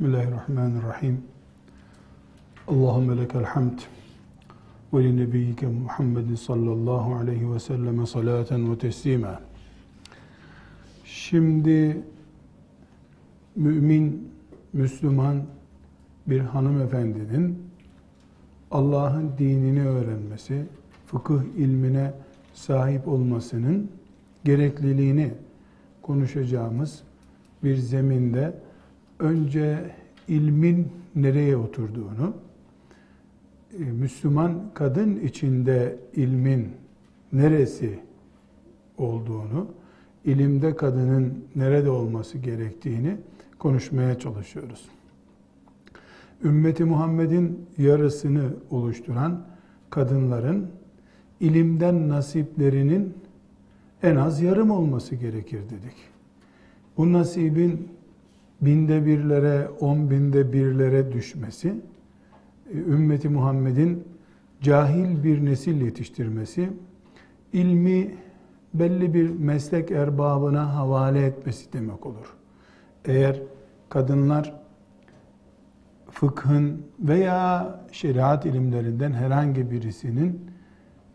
Bismillahirrahmanirrahim. Allahümme lekel hamd ve li nebiyyike Muhammedin sallallahu aleyhi ve selleme salaten ve teslime. Şimdi mümin, Müslüman bir hanımefendinin Allah'ın dinini öğrenmesi, fıkıh ilmine sahip olmasının gerekliliğini konuşacağımız bir zeminde önce ilmin nereye oturduğunu, Müslüman kadın içinde ilmin neresi olduğunu, ilimde kadının nerede olması gerektiğini konuşmaya çalışıyoruz. Ümmeti Muhammed'in yarısını oluşturan kadınların ilimden nasiplerinin en az yarım olması gerekir dedik. Bu nasibin 1/1000'lere, 10 binde 1'lere düşmesi, Ümmeti Muhammed'in cahil bir nesil yetiştirmesi, ilmi belli bir meslek erbabına havale etmesi demek olur. Eğer kadınlar fıkhın veya şeriat ilimlerinden herhangi birisinin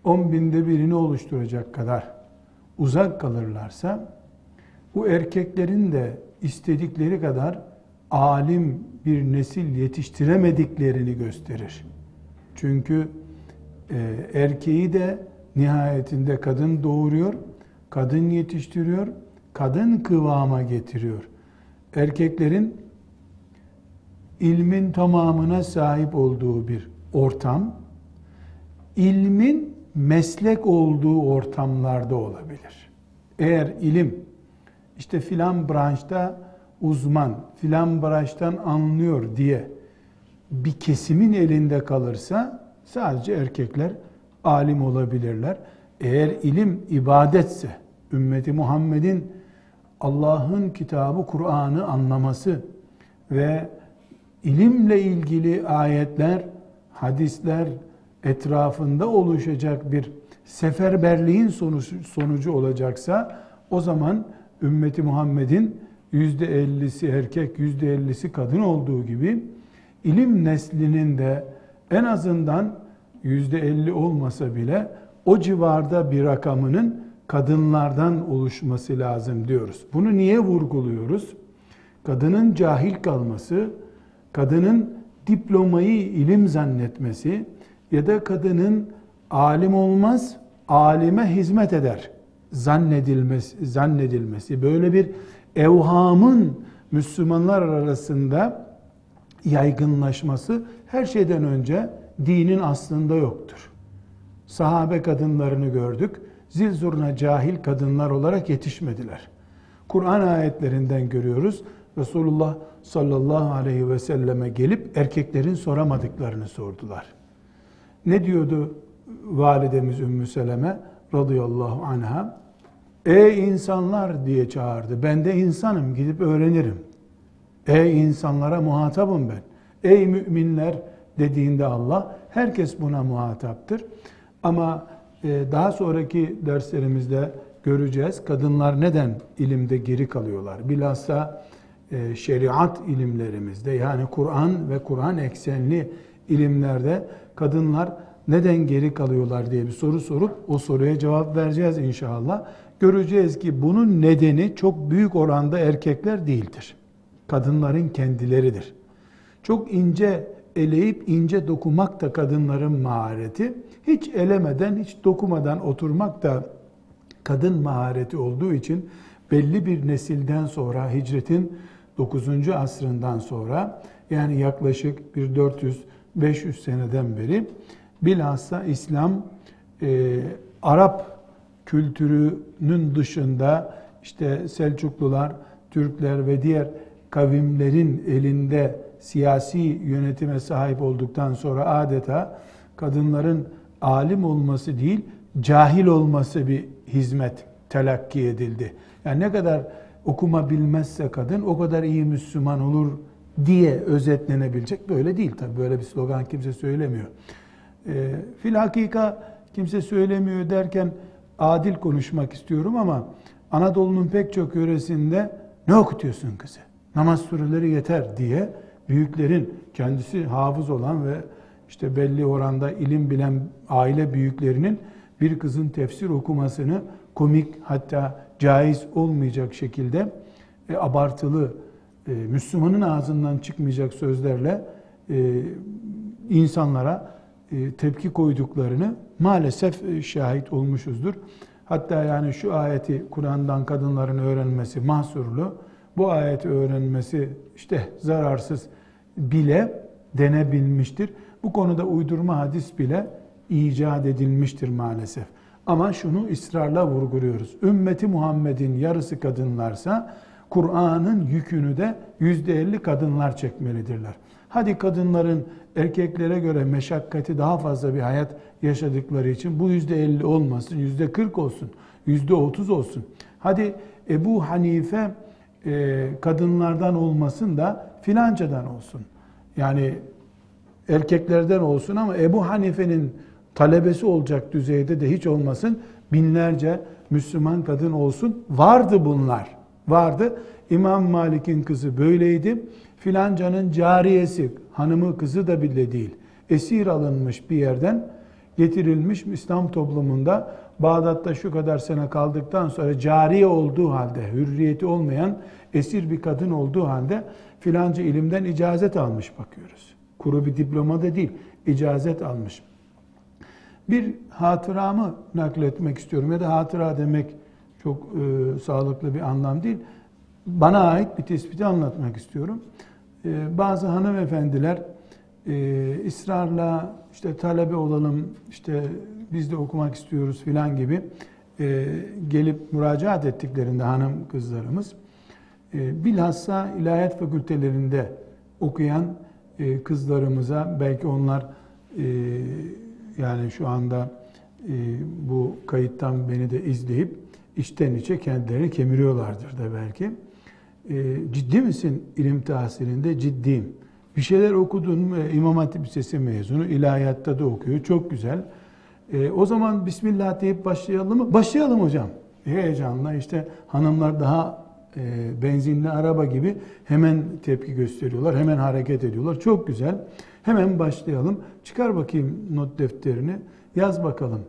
10 binde 1'ini oluşturacak kadar uzak kalırlarsa, bu erkeklerin de istedikleri kadar alim bir nesil yetiştiremediklerini gösterir. Çünkü erkeği de nihayetinde kadın doğuruyor, kadın yetiştiriyor, kadın kıvama getiriyor. Erkeklerin ilmin tamamına sahip olduğu bir ortam, ilmin meslek olduğu ortamlarda olabilir. Eğer ilim, işte filan branşta uzman, filan branştan anlıyor diye bir kesimin elinde kalırsa sadece erkekler alim olabilirler. Eğer ilim ibadetse, Ümmeti Muhammed'in Allah'ın kitabı Kur'an'ı anlaması ve ilimle ilgili ayetler, hadisler etrafında oluşacak bir seferberliğin sonucu olacaksa, o zaman Ümmeti Muhammed'in %50'si erkek, %50'si kadın olduğu gibi ilim neslinin de en azından %50 olmasa bile o civarda bir rakamının kadınlardan oluşması lazım diyoruz. Bunu niye vurguluyoruz? Kadının cahil kalması, kadının diplomayı ilim zannetmesi ya da kadının alim olmaz, alime hizmet eder zannedilmesi, böyle bir evhamın Müslümanlar arasında yaygınlaşması her şeyden önce dinin aslında yoktur. Sahabe kadınlarını gördük, zil zurna cahil kadınlar olarak yetişmediler. Kur'an ayetlerinden görüyoruz, Resulullah sallallahu aleyhi ve selleme gelip erkeklerin soramadıklarını sordular. Ne diyordu validemiz Ümmü Seleme radıyallahu anha? Ey insanlar diye çağırdı. Ben de insanım, gidip öğrenirim. Ey insanlara muhatabım ben. Ey müminler dediğinde Allah, herkes buna muhataptır. Ama daha sonraki derslerimizde göreceğiz. Kadınlar neden ilimde geri kalıyorlar? Bilhassa şeriat ilimlerimizde, yani Kur'an ve Kur'an eksenli ilimlerde kadınlar neden geri kalıyorlar diye bir soru sorup o soruya cevap vereceğiz inşallah. Göreceğiz ki bunun nedeni çok büyük oranda erkekler değildir. Kadınların kendileridir. Çok ince eleyip ince dokumak da kadınların mahareti. Hiç elemeden, hiç dokumadan oturmak da kadın mahareti olduğu için belli bir nesilden sonra, hicretin 9. asrından sonra, yani yaklaşık bir 400-500 seneden beri bilhassa İslam Arap kültürünün dışında işte Selçuklular, Türkler ve diğer kavimlerin elinde siyasi yönetime sahip olduktan sonra adeta kadınların alim olması değil, cahil olması bir hizmet telakki edildi. Yani ne kadar okuma bilmezse kadın o kadar iyi Müslüman olur diye özetlenebilecek. Böyle değil tabii, böyle bir slogan kimse söylemiyor. Filhakika kimse söylemiyor derken adil konuşmak istiyorum ama Anadolu'nun pek çok yöresinde ne okutuyorsun kızı? Namaz sureleri yeter diye büyüklerin, kendisi hafız olan ve işte belli oranda ilim bilen aile büyüklerinin bir kızın tefsir okumasını komik, hatta caiz olmayacak şekilde abartılı, Müslümanın ağzından çıkmayacak sözlerle insanlara tepki koyduklarını maalesef şahit olmuşuzdur. Hatta yani şu ayeti Kur'an'dan kadınların öğrenmesi mahsurlu, bu ayeti öğrenmesi işte zararsız bile denebilmiştir. Bu konuda uydurma hadis bile icat edilmiştir maalesef. Ama şunu ısrarla vurguluyoruz. Ümmeti Muhammed'in yarısı kadınlarsa Kur'an'ın yükünü de %50 kadınlar çekmelidirler. Hadi kadınların erkeklere göre meşakkati daha fazla bir hayat yaşadıkları için bu %50 olmasın, %40 olsun, %30 olsun. Hadi Ebu Hanife kadınlardan olmasın da filancadan olsun. Yani erkeklerden olsun ama Ebu Hanife'nin talebesi olacak düzeyde de hiç olmasın. Binlerce Müslüman kadın olsun. Vardı bunlar. Vardı. İmam Malik'in kızı böyleydi. Filancanın cariyesi, hanımı, kızı da bile değil. Esir alınmış bir yerden getirilmiş İslam toplumunda. Bağdat'ta şu kadar sene kaldıktan sonra cariye olduğu halde, hürriyeti olmayan esir bir kadın olduğu halde filanca ilimden icazet almış bakıyoruz. Kuru bir diploma da değil, icazet almış. Bir hatıramı nakletmek istiyorum ya da hatıra demek çok sağlıklı bir anlam değil. Bana ait bir tespiti anlatmak istiyorum. Bazı hanımefendiler ısrarla işte talebe olalım, işte biz de okumak istiyoruz filan gibi gelip müracaat ettiklerinde hanım kızlarımız bilhassa ilahiyat fakültelerinde okuyan kızlarımıza, belki onlar yani şu anda bu kayıttan beni de izleyip içten içe kendilerini kemiriyorlardır da belki. Ciddi misin ilim tahsilinde? Ciddiyim. Bir şeyler okudun mu? İmam Hatip Lisesi mezunu, ilahiyatta da okuyor. Çok güzel. O zaman Bismillah deyip başlayalım mı? Başlayalım hocam. Heyecanla işte hanımlar daha benzinli araba gibi hemen tepki gösteriyorlar. Hemen hareket ediyorlar. Çok güzel. Hemen başlayalım. Çıkar bakayım not defterini. Yaz bakalım.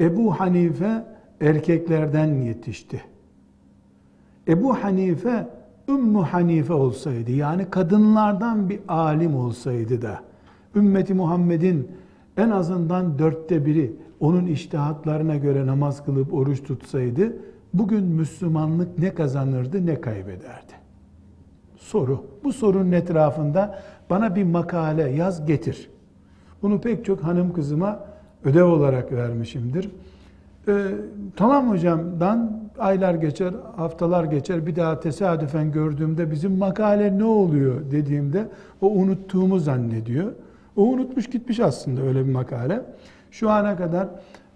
Ebu Hanife erkeklerden yetişti. Ebu Hanife Ümmü Hanife olsaydı, yani kadınlardan bir alim olsaydı da Ümmeti Muhammed'in en azından 1/4 onun içtihatlarına göre namaz kılıp oruç tutsaydı bugün Müslümanlık ne kazanırdı, ne kaybederdi? Soru. Bu sorunun etrafında bana bir makale yaz getir. Bunu pek çok hanım kızıma ödev olarak vermişimdir. Tamam hocamdan aylar geçer, haftalar geçer. Bir daha tesadüfen gördüğümde bizim makale ne oluyor dediğimde o unuttuğumu zannediyor. O unutmuş gitmiş aslında öyle bir makale. Şu ana kadar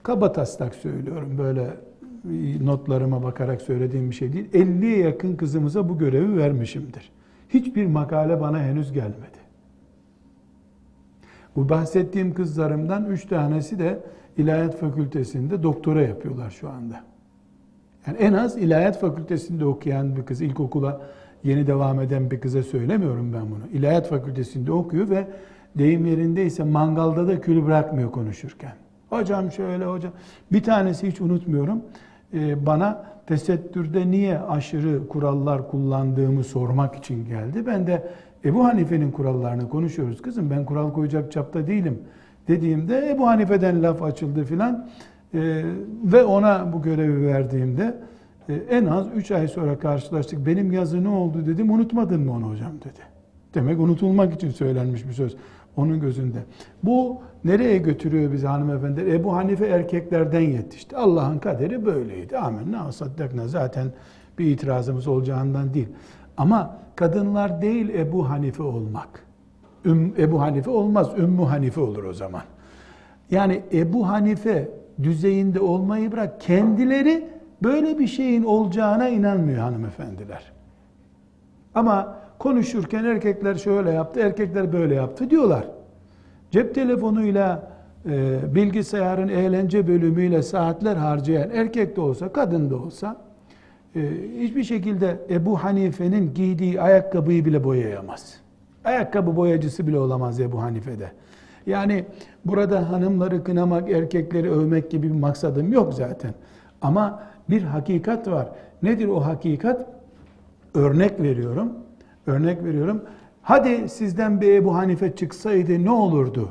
kabataslak söylüyorum, böyle notlarıma bakarak söylediğim bir şey değil. 50'ye yakın kızımıza bu görevi vermişimdir. Hiçbir makale bana henüz gelmedi. Bu bahsettiğim kızlarımdan 3 tanesi de İlahiyat Fakültesi'nde doktora yapıyorlar şu anda. Yani en az İlahiyat Fakültesi'nde okuyan bir kız, ilkokula yeni devam eden bir kıza söylemiyorum ben bunu. İlahiyat Fakültesi'nde okuyor ve deyim yerindeyse mangalda da kül bırakmıyor konuşurken. Hocam şöyle, hocam. Bir tanesi hiç unutmuyorum. Bana tesettürde niye aşırı kurallar kullandığımı sormak için geldi. Ben de Ebu Hanife'nin kurallarını konuşuyoruz kızım. Ben kural koyacak çapta değilim dediğimde Ebu Hanife'den laf açıldı filan ve ona bu görevi verdiğimde en az 3 ay sonra karşılaştık. Benim yazı ne oldu dedim. Unutmadın mı onu hocam dedi. Demek unutulmak için söylenmiş bir söz onun gözünde. Bu nereye götürüyor bizi hanımefendiler? Ebu Hanife erkeklerden yetişti. Allah'ın kaderi böyleydi. Amenna, saddakna. Zaten bir itirazımız olacağından değil. Ama kadınlar değil Ebu Hanife olmak. Ebu Hanife olmaz, Ümmü Hanife olur o zaman. Yani Ebu Hanife düzeyinde olmayı bırak, kendileri böyle bir şeyin olacağına inanmıyor hanımefendiler. Ama konuşurken erkekler şöyle yaptı, erkekler böyle yaptı diyorlar. Cep telefonuyla, bilgisayarın eğlence bölümüyle saatler harcayan erkek de olsa, kadın da olsa, hiçbir şekilde Ebu Hanife'nin giydiği ayakkabıyı bile boyayamaz. Ayakkabı boyacısı bile olamaz Ebu Hanife'de. Yani burada hanımları kınamak, erkekleri övmek gibi bir maksadım yok zaten. Ama bir hakikat var. Nedir o hakikat? Örnek veriyorum. Hadi sizden bir Ebu Hanife çıksaydı ne olurdu?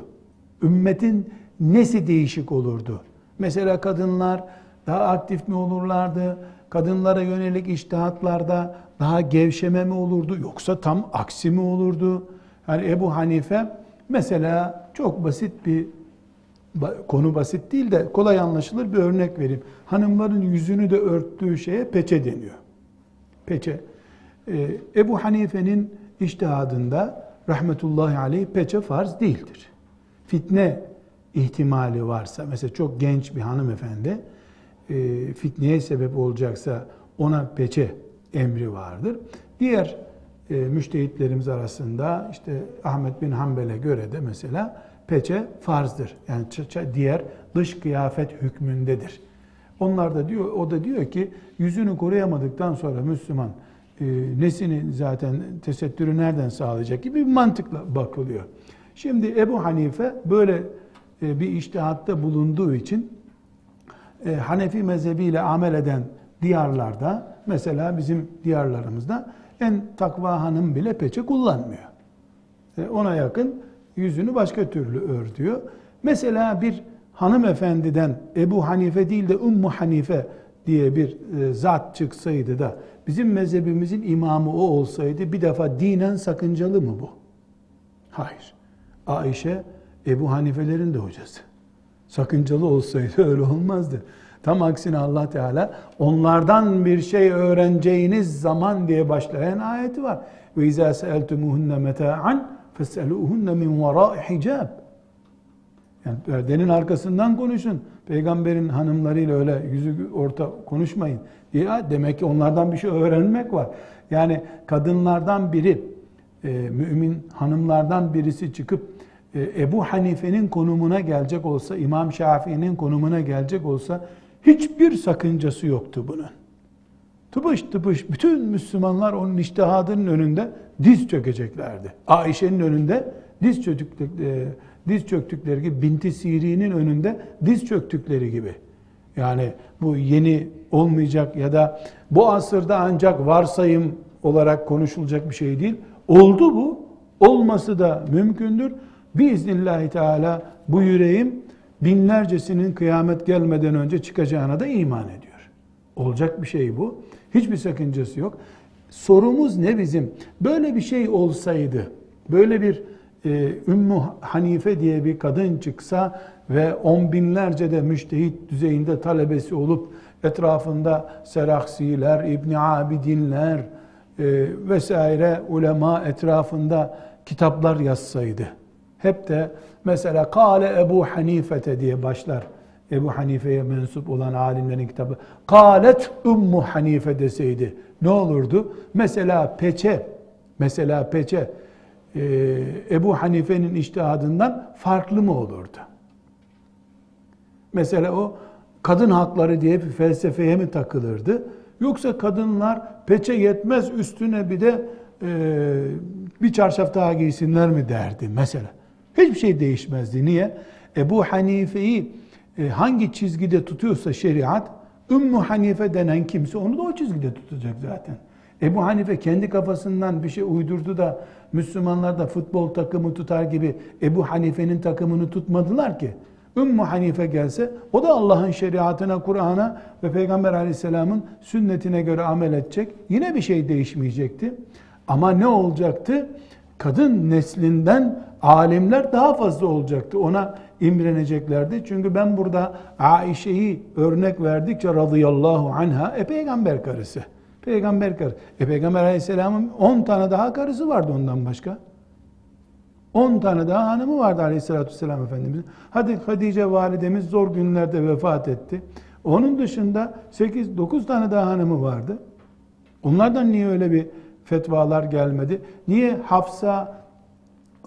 Ümmetin nesi değişik olurdu? Mesela kadınlar daha aktif mi olurlardı? Kadınlara yönelik içtihatlarda daha gevşeme mi olurdu? Yoksa tam aksi mi olurdu? Yani Ebu Hanife mesela çok basit bir konu, basit değil de kolay anlaşılır bir örnek vereyim. Hanımların yüzünü de örttüğü şeye peçe deniyor. Peçe. Ebu Hanife'nin içtihadında rahmetullahi aleyh peçe farz değildir. Fitne ihtimali varsa, mesela çok genç bir hanımefendi fitneye sebep olacaksa ona peçe emri vardır. Diğer müçtehitlerimiz arasında işte Ahmet bin Hanbel'e göre de mesela peçe farzdır. Yani diğer dış kıyafet hükmündedir. Onlar da diyor, o da diyor ki yüzünü koruyamadıktan sonra Müslüman nesini zaten tesettürü nereden sağlayacak gibi bir mantıkla bakılıyor. Şimdi Ebu Hanife böyle bir içtihatta bulunduğu için Hanefi mezhebiyle amel eden diyarlarda, mesela bizim diyarlarımızda en takva hanım bile peçe kullanmıyor. Ona yakın yüzünü başka türlü örtüyor. Mesela bir hanımefendiden Ebu Hanife değil de Ümmü Hanife diye bir zat çıksaydı da bizim mezhebimizin imamı o olsaydı bir defa dinen sakıncalı mı bu? Hayır. Ayşe Ebu Hanifelerin de hocası. Sakıncalı olsaydı öyle olmazdı. Tam aksine Allah Teala onlardan bir şey öğreneceğiniz zaman diye başlayan ayeti var. Ve izâ seeltumuhunne meta'an fes'eluhunne min verâ'i hicab. Yani perdenin arkasından konuşun. Peygamberin hanımlarıyla öyle yüzü orta konuşmayın. Ya demek ki onlardan bir şey öğrenmek var. Yani kadınlardan biri, mümin hanımlardan birisi çıkıp Ebu Hanife'nin konumuna gelecek olsa, İmam Şafi'nin konumuna gelecek olsa hiçbir sakıncası yoktu bunun. Tıpış tıpış bütün Müslümanlar onun içtihadının önünde diz çökeceklerdi. Ayşe'nin önünde diz çöktükleri gibi, Binti Siri'nin önünde diz çöktükleri gibi. Yani bu yeni olmayacak ya da bu asırda ancak varsayım olarak konuşulacak bir şey değil. Oldu bu. Olması da mümkündür. Biiznillahü teala bu yüreğim binlercesinin kıyamet gelmeden önce çıkacağına da iman ediyor. Olacak bir şey bu. Hiçbir sakıncası yok. Sorumuz ne bizim? Böyle bir şey olsaydı, böyle bir Ümmü Hanife diye bir kadın çıksa ve on binlerce de müçtehit düzeyinde talebesi olup etrafında Serahsiler, İbni Abidinler vesaire ulema etrafında kitaplar yazsaydı. Hep de mesela Kâle Ebu Hanifete diye başlar. Ebu Hanife'ye mensup olan alimlerin kitabı. Kâlet Ümmü Hanife deseydi ne olurdu? Mesela peçe Ebu Hanife'nin içtihadından farklı mı olurdu? Mesela o kadın hakları diye bir felsefeye mi takılırdı? Yoksa kadınlar peçe yetmez üstüne bir de bir çarşaf daha giysinler mi derdi mesela? Hiçbir şey değişmezdi. Niye? Ebu Hanife'yi hangi çizgide tutuyorsa şeriat, Ümmü Hanife denen kimse onu da o çizgide tutacak zaten. Ebu Hanife kendi kafasından bir şey uydurdu da Müslümanlar da futbol takımı tutar gibi Ebu Hanife'nin takımını tutmadılar ki. Ümmü Hanife gelse o da Allah'ın şeriatına, Kur'an'a ve Peygamber Aleyhisselam'ın sünnetine göre amel edecek. Yine bir şey değişmeyecekti. Ama ne olacaktı? Kadın neslinden alimler daha fazla olacaktı. Ona imreneceklerdi. Çünkü ben burada Aişe'yi örnek verdikçe radıyallahu anha peygamber karısı. Peygamber Aleyhisselam'ın 10 tane daha karısı vardı ondan başka. 10 tane daha hanımı vardı Aleyhisselatü Vesselam Efendimiz'in. Hadi Hatice validemiz zor günlerde vefat etti. Onun dışında 8-9 tane daha hanımı vardı. Onlardan niye öyle bir fetvalar gelmedi? Niye Hafsa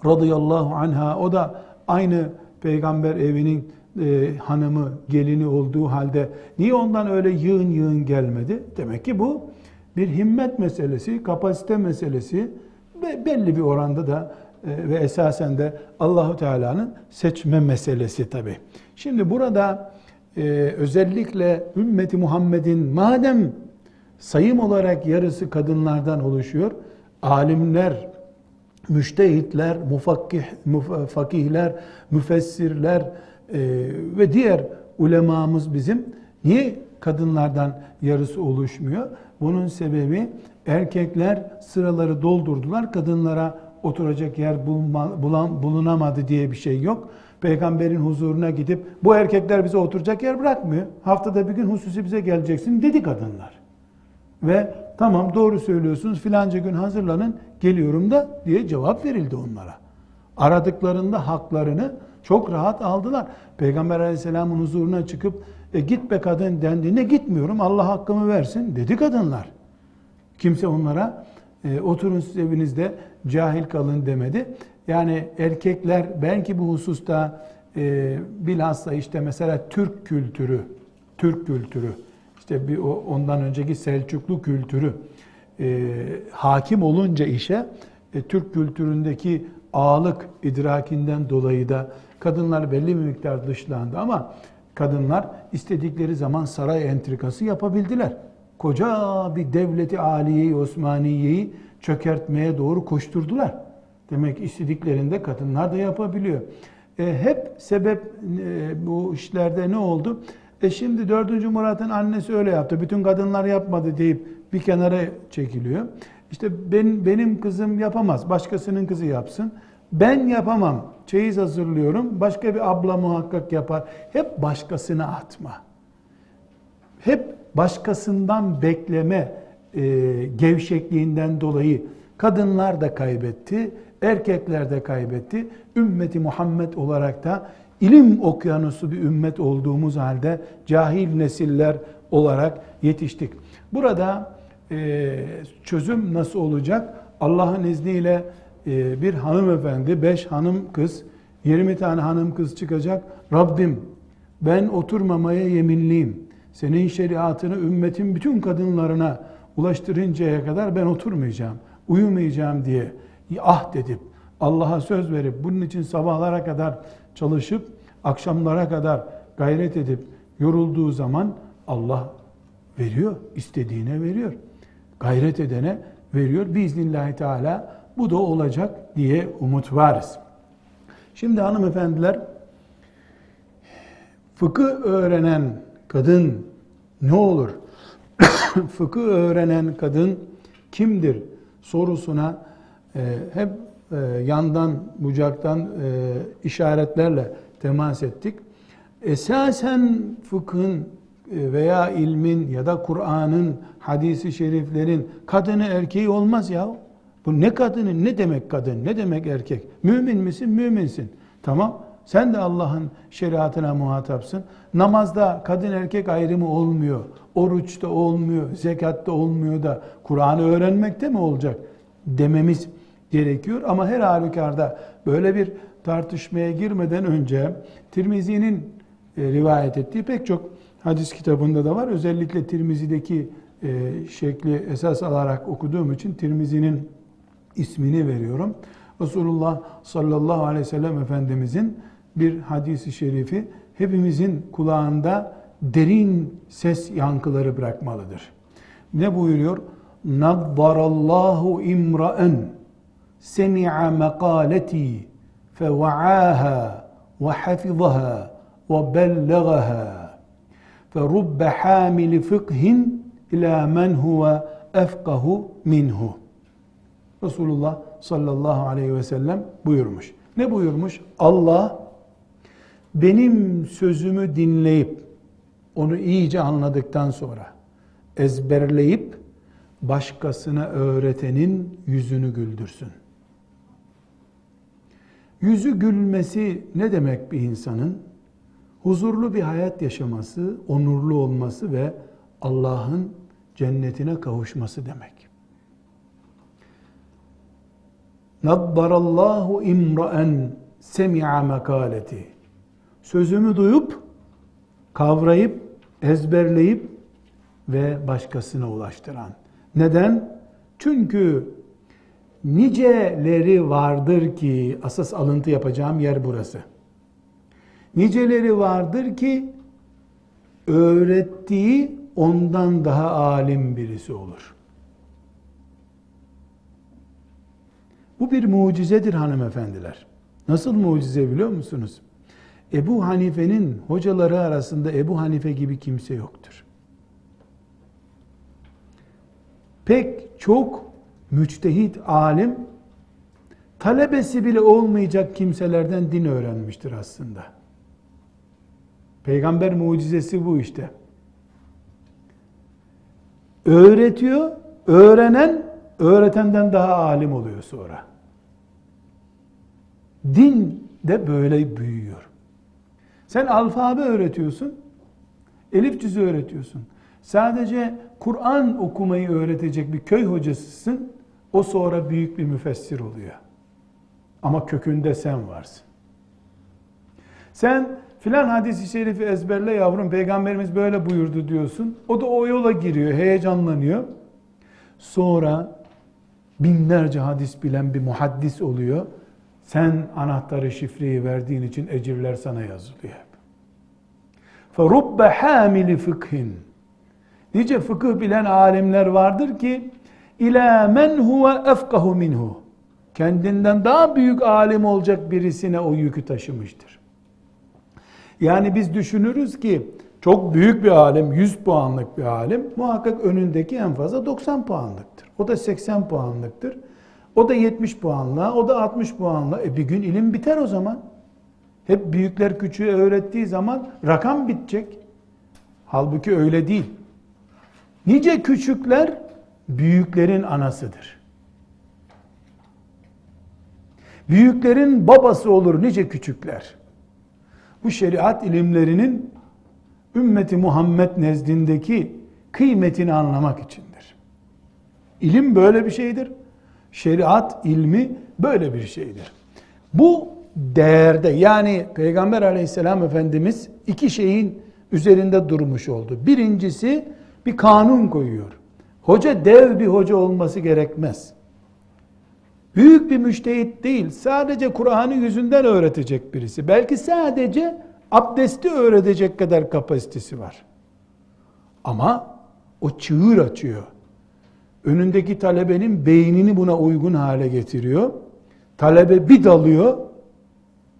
radıyallahu anha, o da aynı peygamber evinin hanımı, gelini olduğu halde niye ondan öyle yığın gelmedi? Demek ki bu bir himmet meselesi, kapasite meselesi, belli bir oranda da ve esasen de Allahu Teala'nın seçme meselesi tabii. Şimdi burada özellikle Ümmeti Muhammed'in madem sayım olarak yarısı kadınlardan oluşuyor, alimler, müştehitler, fakihler, müfessirler ve diğer ulemamız bizim niye kadınlardan yarısı oluşmuyor? Bunun sebebi erkekler sıraları doldurdular, kadınlara oturacak yer bulunamadı diye bir şey yok. Peygamberin huzuruna gidip bu erkekler bize oturacak yer bırakmıyor. Haftada bir gün hususi bize geleceksin dedi kadınlar. Ve tamam doğru söylüyorsunuz filanca gün hazırlanın geliyorum da diye cevap verildi onlara. Aradıklarında haklarını çok rahat aldılar. Peygamber Aleyhisselam'ın huzuruna çıkıp git be kadın dendiğine gitmiyorum Allah hakkımı versin dedi kadınlar. Kimse onlara oturun siz evinizde cahil kalın demedi. Yani erkekler belki bu hususta bilhassa işte mesela Türk kültürü işte bir ondan önceki Selçuklu kültürü hakim olunca işe Türk kültüründeki ağalık idrakinden dolayı da kadınlar belli bir miktar dışlandı ama kadınlar istedikleri zaman saray entrikası yapabildiler. Koca bir devleti âliye-i Osmaniye'yi çökertmeye doğru koşturdular. Demek ki istediklerinde kadınlar da yapabiliyor. Hep sebep bu işlerde ne oldu? Şimdi 4. Murat'ın annesi öyle yaptı. Bütün kadınlar yapmadı deyip bir kenara çekiliyor. İşte benim kızım yapamaz. Başkasının kızı yapsın. Ben yapamam. Çeyiz hazırlıyorum. Başka bir abla muhakkak yapar. Hep başkasına atma. Hep başkasından bekleme gevşekliğinden dolayı kadınlar da kaybetti, erkekler de kaybetti. Ümmeti Muhammed olarak da ilim okyanusu bir ümmet olduğumuz halde cahil nesiller olarak yetiştik. Burada çözüm nasıl olacak? Allah'ın izniyle bir hanımefendi, 5 hanım kız, 20 tane hanım kız çıkacak. Rabbim ben oturmamaya yeminliyim. Senin şeriatını ümmetin bütün kadınlarına ulaştırıncaya kadar ben oturmayacağım, uyumayacağım diye ahd edip, Allah'a söz verip, bunun için sabahlara kadar çalışıp, akşamlara kadar gayret edip, yorulduğu zaman Allah veriyor, istediğine veriyor. Gayret edene veriyor. Biiznillahü teala bu da olacak diye umut varız. Şimdi hanımefendiler, fıkıh öğrenen kadın ne olur? Fıkıh öğrenen kadın kimdir sorusuna hep yandan, bucaktan işaretlerle temas ettik. Esasen fıkhın veya ilmin ya da Kur'an'ın, hadisi şeriflerin kadını erkeği olmaz ya. Bu ne kadını, ne demek kadın, ne demek erkek? Mümin misin? Müminsin. Tamam. Sen de Allah'ın şeriatına muhatapsın. Namazda kadın erkek ayrımı olmuyor. Oruçta olmuyor, zekatta olmuyor da Kur'an'ı öğrenmekte mi olacak dememiz gerekiyor. Ama her halükarda böyle bir tartışmaya girmeden önce Tirmizi'nin rivayet ettiği pek çok hadis kitabında da var. Özellikle Tirmizi'deki şekli esas alarak okuduğum için Tirmizi'nin ismini veriyorum. Resulullah sallallahu aleyhi ve sellem Efendimizin bir hadisi şerifi hepimizin kulağında derin ses yankıları bırakmalıdır. Ne buyuruyor? Nazarallahu imra'en semi'a meqaleti feva'aha ve hafizaha ve bellegaha ferubbe hamili fıkhin ila men huve efkahu minhu. Resulullah sallallahu aleyhi ve sellem buyurmuş. Ne buyurmuş? Allah benim sözümü dinleyip, onu iyice anladıktan sonra ezberleyip başkasına öğretenin yüzünü güldürsün. Yüzü gülmesi ne demek bir insanın? Huzurlu bir hayat yaşaması, onurlu olması ve Allah'ın cennetine kavuşması demek. Naddarallahu imra'en semi'a mekaleti. Sözümü duyup, kavrayıp, ezberleyip ve başkasına ulaştıran. Neden? Çünkü niceleri vardır ki, asas alıntı yapacağım yer burası. Niceleri vardır ki öğrettiği ondan daha alim birisi olur. Bu bir mucizedir hanımefendiler. Nasıl mucize biliyor musunuz? Ebu Hanife'nin hocaları arasında Ebu Hanife gibi kimse yoktur. Pek çok müçtehit alim, talebesi bile olmayacak kimselerden din öğrenmiştir aslında. Peygamber mucizesi bu işte. Öğretiyor, öğrenen, öğretenden daha alim oluyor sonra. Din de böyle büyüyor. Sen alfabe öğretiyorsun, elif cüzü öğretiyorsun. Sadece Kur'an okumayı öğretecek bir köy hocasısın, o sonra büyük bir müfessir oluyor. Ama kökünde sen varsın. Sen filan hadis-i şerifi ezberle yavrum, Peygamberimiz böyle buyurdu diyorsun. O da o yola giriyor, heyecanlanıyor. Sonra binlerce hadis bilen bir muhaddis oluyor. Sen anahtarı, şifreyi verdiğin için ecirler sana yazılıyor. فَرُبَّ حَامِلِ فِقْهٍ Nice fıkıh bilen alimler vardır ki اِلَى مَنْ هُوَ اَفْقَهُ مِنْهُ Kendinden daha büyük alim olacak birisine o yükü taşımıştır. Yani biz düşünürüz ki çok büyük bir alim, 100 puanlık bir alim muhakkak önündeki en fazla 90 puanlıktır. O da 80 puanlıktır. O da 70 puanla, o da 60 puanla. Bir gün ilim biter o zaman. Hep büyükler küçüğe öğrettiği zaman rakam bitecek. Halbuki öyle değil. Nice küçükler büyüklerin anasıdır. Büyüklerin babası olur nice küçükler. Bu şeriat ilimlerinin Ümmeti Muhammed nezdindeki kıymetini anlamak içindir. İlim böyle bir şeydir. Şeriat ilmi böyle bir şeydir. Bu değerde yani Peygamber Aleyhisselam Efendimiz iki şeyin üzerinde durmuş oldu. Birincisi bir kanun koyuyor. Hoca dev bir hoca olması gerekmez. Büyük bir müçtehit değil, sadece Kur'an'ı yüzünden öğretecek birisi. Belki sadece abdesti öğretecek kadar kapasitesi var. Ama o çığır açıyor. Önündeki talebenin beynini buna uygun hale getiriyor. Talebe bir dalıyor,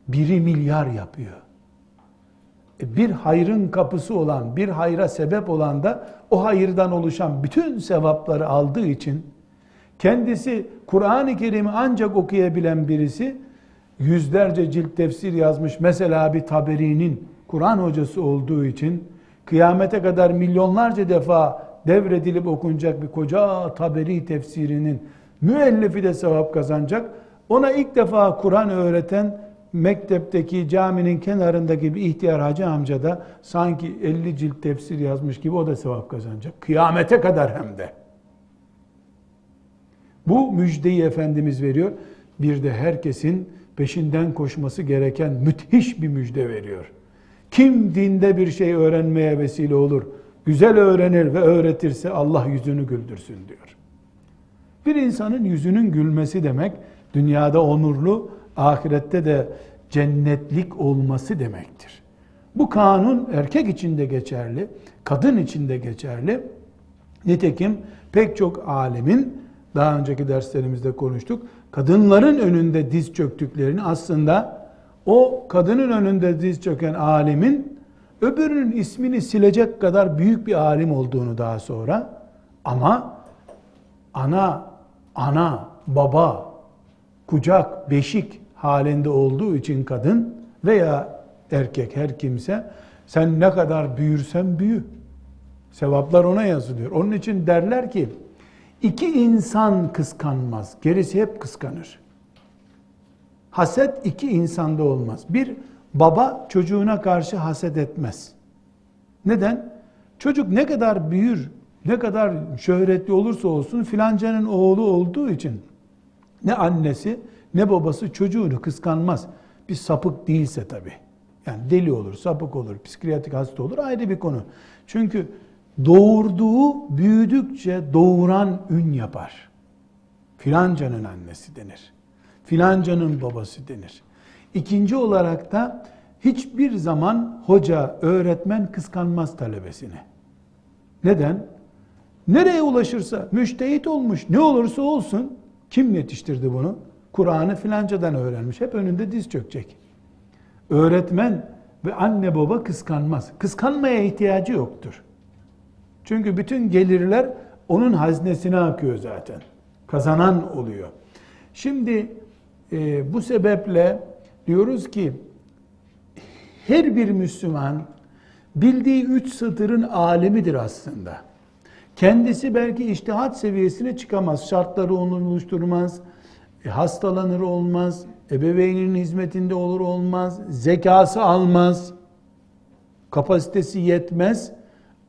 1 milyar yapıyor. Bir hayrın kapısı olan, bir hayra sebep olan da o hayırdan oluşan bütün sevapları aldığı için kendisi Kur'an-ı Kerim'i ancak okuyabilen birisi yüzlerce cilt tefsir yazmış mesela bir Taberi'nin Kur'an hocası olduğu için kıyamete kadar milyonlarca defa devredilip okunacak bir koca Taberi tefsirinin müellifi de sevap kazanacak. Ona ilk defa Kur'an öğreten mektepteki caminin kenarındaki bir ihtiyar hacı amca da sanki 50 cilt tefsir yazmış gibi o da sevap kazanacak. Kıyamete kadar hem de. Bu müjdeyi Efendimiz veriyor. Bir de herkesin peşinden koşması gereken müthiş bir müjde veriyor. Kim dinde bir şey öğrenmeye vesile olur, güzel öğrenir ve öğretirse Allah yüzünü güldürsün diyor. Bir insanın yüzünün gülmesi demek, dünyada onurlu, ahirette de cennetlik olması demektir. Bu kanun erkek için de geçerli, kadın için de geçerli. Nitekim pek çok alimin, daha önceki derslerimizde konuştuk, kadınların önünde diz çöktüklerini aslında o kadının önünde diz çöken alimin öbürünün ismini silecek kadar büyük bir alim olduğunu daha sonra ama ana, baba, kucak, beşik halinde olduğu için kadın veya erkek her kimse sen ne kadar büyürsen büyü. Sevaplar ona yazılıyor. Onun için derler ki iki insan kıskanmaz. Gerisi hep kıskanır. Haset iki insanda olmaz. Bir baba çocuğuna karşı haset etmez. Neden? Çocuk ne kadar büyür, ne kadar şöhretli olursa olsun filancanın oğlu olduğu için ne annesi ne babası çocuğunu kıskanmaz. Bir sapık değilse tabii. Yani deli olur, sapık olur, psikiyatrik hasta olur ayrı bir konu. Çünkü doğurduğu büyüdükçe doğuran ün yapar. Filancanın annesi denir. Filancanın babası denir. İkinci olarak da hiçbir zaman hoca, öğretmen kıskanmaz talebesini. Neden? Nereye ulaşırsa, müştehit olmuş, ne olursa olsun, kim yetiştirdi bunu? Kur'an'ı filancadan öğrenmiş, hep önünde diz çökecek. Öğretmen ve anne baba kıskanmaz. Kıskanmaya ihtiyacı yoktur. Çünkü bütün gelirler onun haznesine akıyor zaten. Kazanan oluyor. Şimdi bu sebeple diyoruz ki, her bir Müslüman bildiği 3 satırın alimidir aslında. Kendisi belki içtihat seviyesine çıkamaz, şartları onu oluşturmaz, hastalanır olmaz, ebeveyninin hizmetinde olur olmaz, zekası almaz, kapasitesi yetmez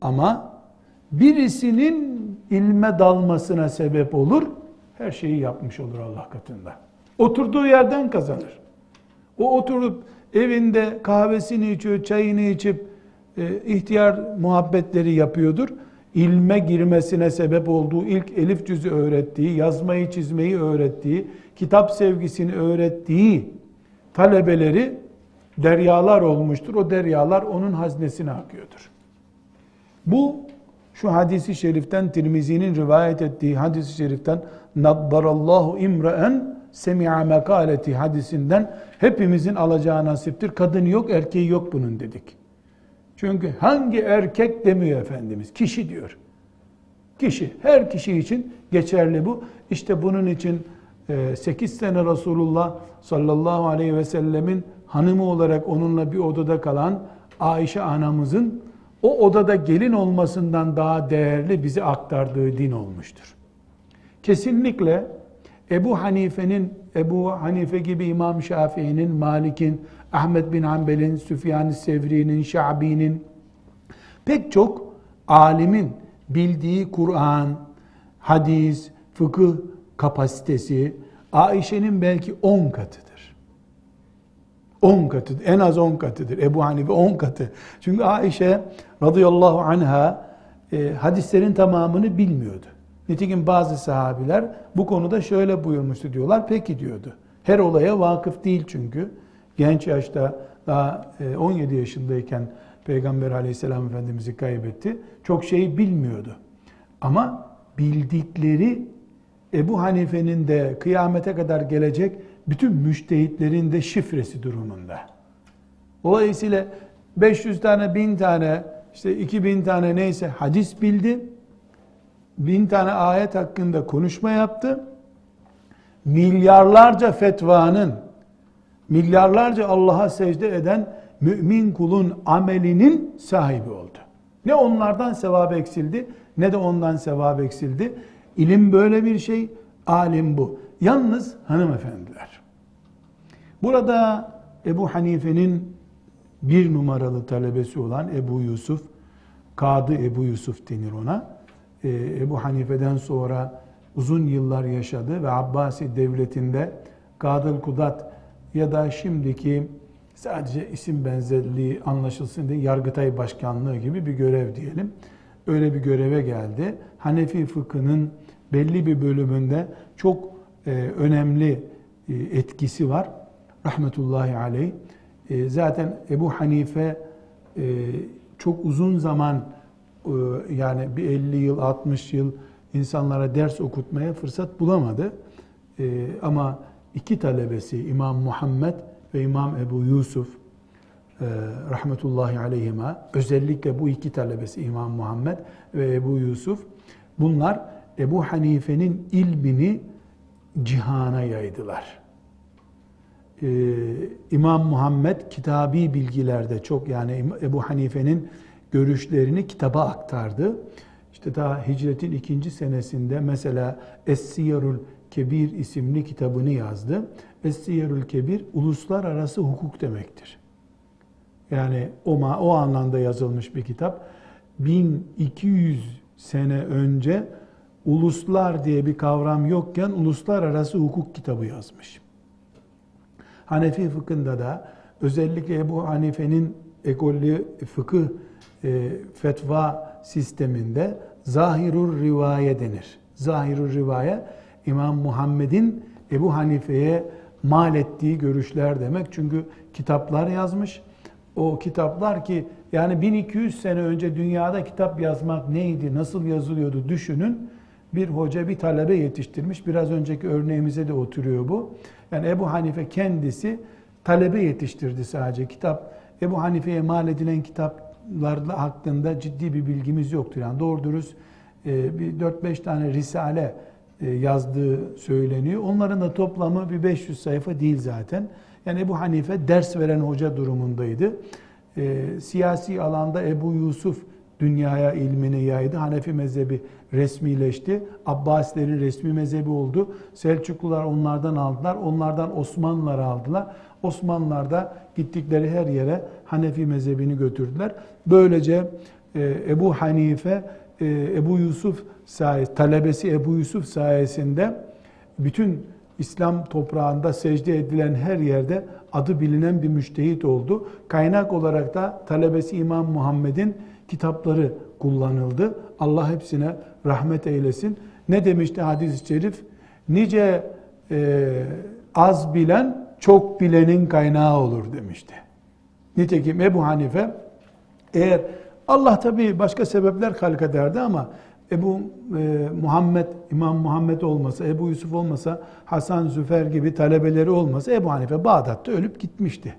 ama birisinin ilme dalmasına sebep olur, her şeyi yapmış olur Allah katında. Oturduğu yerden kazanır. O oturup evinde kahvesini içiyor, çayını içip ihtiyar muhabbetleri yapıyordur. İlme girmesine sebep olduğu, ilk elif cüzü öğrettiği, yazmayı çizmeyi öğrettiği, kitap sevgisini öğrettiği talebeleri deryalar olmuştur. O deryalar onun haznesine akıyordur. Bu şu hadis-i şeriften, Tirmizi'nin rivayet ettiği hadis-i şeriften, "Naddarallahu imraen semi'a mekaleti" hadisinden hepimizin alacağı nasiptir. Kadın yok, erkeği yok bunun dedik. Çünkü hangi erkek demiyor Efendimiz? Kişi diyor. Kişi. Her kişi için geçerli bu. İşte bunun için 8 sene Resulullah sallallahu aleyhi ve sellemin hanımı olarak onunla bir odada kalan Ayşe anamızın o odada gelin olmasından daha değerli bize aktardığı din olmuştur. Kesinlikle Ebu Hanife gibi İmam Şafi'nin, Malik'in, Ahmet bin Hanbel'in, Süfyan-ı Sevri'nin, Şa'bi'nin, pek çok alimin bildiği Kur'an, hadis, fıkıh kapasitesi Ayşe'nin belki 10 katıdır. 10 katıdır. En az 10 katıdır. Ebu Hanife 10 katı. Çünkü Ayşe radıyallahu anha hadislerin tamamını bilmiyordu. Nitekim bazı sahabiler bu konuda şöyle buyurmuştu diyorlar, peki diyordu. Her olaya vakıf değil çünkü. Genç yaşta, daha 17 yaşındayken Peygamber Aleyhisselam Efendimiz'i kaybetti. Çok şeyi bilmiyordu. Ama bildikleri Ebu Hanife'nin de kıyamete kadar gelecek bütün müştehitlerin de şifresi durumunda. Dolayısıyla 500 tane, 1000 tane, işte 2000 tane neyse hadis bildi. 1000 tane ayet hakkında konuşma yaptı. Milyarlarca fetvanın, milyarlarca Allah'a secde eden mümin kulun amelinin sahibi oldu. Ne onlardan sevap eksildi, ne de ondan sevap eksildi. İlim böyle bir şey, alim bu. Yalnız hanımefendiler. Burada Ebu Hanife'nin 1 numaralı talebesi olan Ebu Yusuf, Kadı Ebu Yusuf denir ona. Ebu Hanife'den sonra uzun yıllar yaşadı ve Abbasi devletinde Kadıl Kudat ya da şimdiki sadece isim benzerliği anlaşılsın diye Yargıtay Başkanlığı gibi bir görev diyelim. Öyle bir göreve geldi. Hanefi fıkhının belli bir bölümünde çok önemli etkisi var. Rahmetullahi aleyh. Zaten Ebu Hanife çok uzun zaman, yani bir 50 yıl, 60 yıl insanlara ders okutmaya fırsat bulamadı. Ama 2 talebesi İmam Muhammed ve İmam Ebu Yusuf rahmetullahi aleyhime, özellikle bu 2 talebesi İmam Muhammed ve Ebu Yusuf, bunlar Ebu Hanife'nin ilmini cihana yaydılar. İmam Muhammed kitabi bilgilerde çok, yani Ebu Hanife'nin görüşlerini kitaba aktardı. İşte daha hicretin 2. senesinde mesela Es-Siyerul Kebir isimli kitabını yazdı. Es-Siyerul Kebir, uluslararası hukuk demektir. Yani o anlamda yazılmış bir kitap. 1200 sene önce uluslar diye bir kavram yokken uluslararası hukuk kitabı yazmış. Hanefi fıkhında da özellikle Ebu Hanife'nin ekolü fıkıh fetva sisteminde zahirur rivaye denir. Zahirur rivaye, İmam Muhammed'in Ebu Hanife'ye mal ettiği görüşler demek. Çünkü kitaplar yazmış. O kitaplar ki yani 1200 sene önce dünyada kitap yazmak neydi, nasıl yazılıyordu düşünün. Bir hoca bir talebe yetiştirmiş. Biraz önceki örneğimize de oturuyor bu. Yani Ebu Hanife kendisi talebe yetiştirdi sadece. Kitap, Ebu Hanife'ye mal edilen kitaplarla hakkında ciddi bir bilgimiz yoktur. Yani doğru dürüst 4-5 tane risale yazdığı söyleniyor. Onların da toplamı bir 500 sayfa değil zaten. Yani Ebu Hanife ders veren hoca durumundaydı. Siyasi alanda Ebu Yusuf dünyaya ilmini yaydı. Hanefi mezhebi resmileşti. Abbasilerin resmi mezhebi oldu. Selçuklular onlardan aldılar. Onlardan Osmanlılar aldılar. Osmanlılar da gittikleri her yere Hanefi mezhebini götürdüler. Böylece Ebu Hanife, Ebu Yusuf sayesinde, talebesi Ebu Yusuf sayesinde bütün İslam toprağında secde edilen her yerde adı bilinen bir müçtehit oldu. Kaynak olarak da talebesi İmam Muhammed'in kitapları kullanıldı. Allah hepsine rahmet eylesin. Ne demişti hadis-i şerif? Nice az bilen, çok bilenin kaynağı olur demişti. Nitekim Ebu Hanife, eğer Allah tabii başka sebepler halk ederdi ama Muhammed, İmam Muhammed olmasa, Ebu Yusuf olmasa, Hasan Züfer gibi talebeleri olmasa Ebu Hanife Bağdat'ta ölüp gitmişti.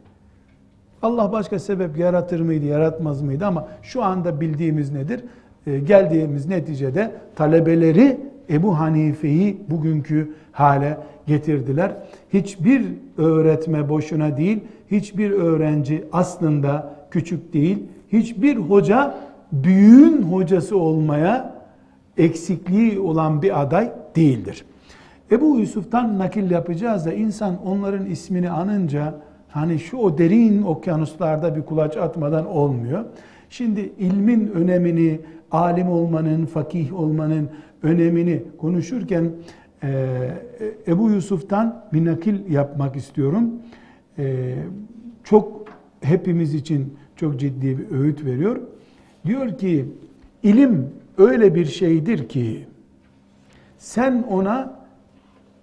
Allah başka sebep yaratır mıydı, yaratmaz mıydı ama şu anda bildiğimiz nedir? Geldiğimiz neticede talebeleri Ebu Hanife'yi bugünkü hale getirdiler. Hiçbir öğretme boşuna değil, hiçbir öğrenci aslında küçük değil, hiçbir hoca büyüğün hocası olmaya eksikliği olan bir aday değildir. Ebu Yusuf'tan nakil yapacağız da insan onların ismini anınca hani şu o derin okyanuslarda bir kulaç atmadan olmuyor. Şimdi ilmin önemini, alim olmanın, fakih olmanın önemini konuşurken Ebu Yusuf'tan bir nakil yapmak istiyorum. Çok hepimiz için çok ciddi bir öğüt veriyor. Diyor ki ilim öyle bir şeydir ki sen ona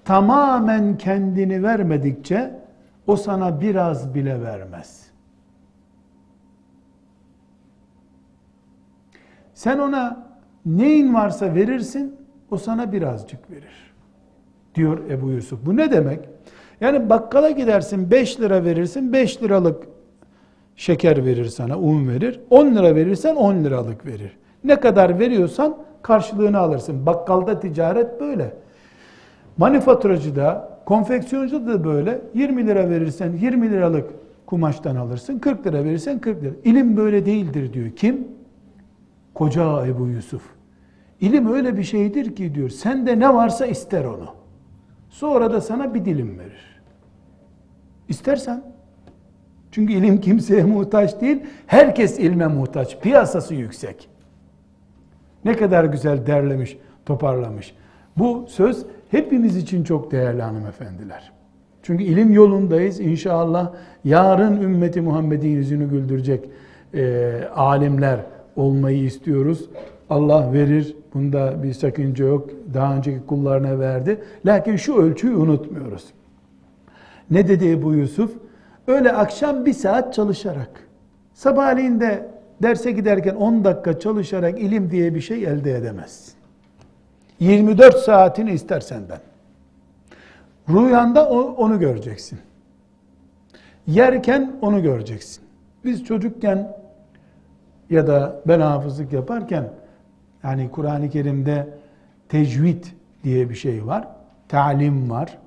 tamamen kendini vermedikçe o sana biraz bile vermez. Sen ona neyin varsa verirsin, o sana birazcık verir, diyor Ebu Yusuf. Bu ne demek? Yani bakkala gidersin, 5 lira verirsin, 5 liralık şeker verir sana, un verir. 10 lira verirsen 10 liralık verir. Ne kadar veriyorsan karşılığını alırsın. Bakkalda ticaret böyle. Manifaturacıda, konfeksiyoncu da böyle. 20 lira verirsen 20 liralık kumaştan alırsın. 40 lira verirsen 40 lira. İlim böyle değildir diyor. Kim? Koca Ebu Yusuf. İlim öyle bir şeydir ki diyor, sende ne varsa ister onu. Sonra da sana bir dilim verir. İstersen. Çünkü ilim kimseye muhtaç değil. Herkes ilme muhtaç. Piyasası yüksek. Ne kadar güzel derlemiş, toparlamış. Bu söz hepimiz için çok değerli hanımefendiler. Çünkü ilim yolundayız. İnşallah yarın ümmeti Muhammed'in yüzünü güldürecek alimler olmayı istiyoruz. Allah verir. Bunda bir sakınca yok. Daha önceki kullarına verdi. Lakin şu ölçüyü unutmuyoruz. Ne dedi Ebu Yusuf? Öyle akşam 1 saat çalışarak, sabahleyin de derse giderken 10 dakika çalışarak ilim diye bir şey elde edemezsin. 24 saatini ister senden. Rüyanda onu göreceksin. Yerken onu göreceksin. Biz çocukken ya da ben hafızlık yaparken yani Kur'an-ı Kerim'de tecvid diye bir şey var, talim var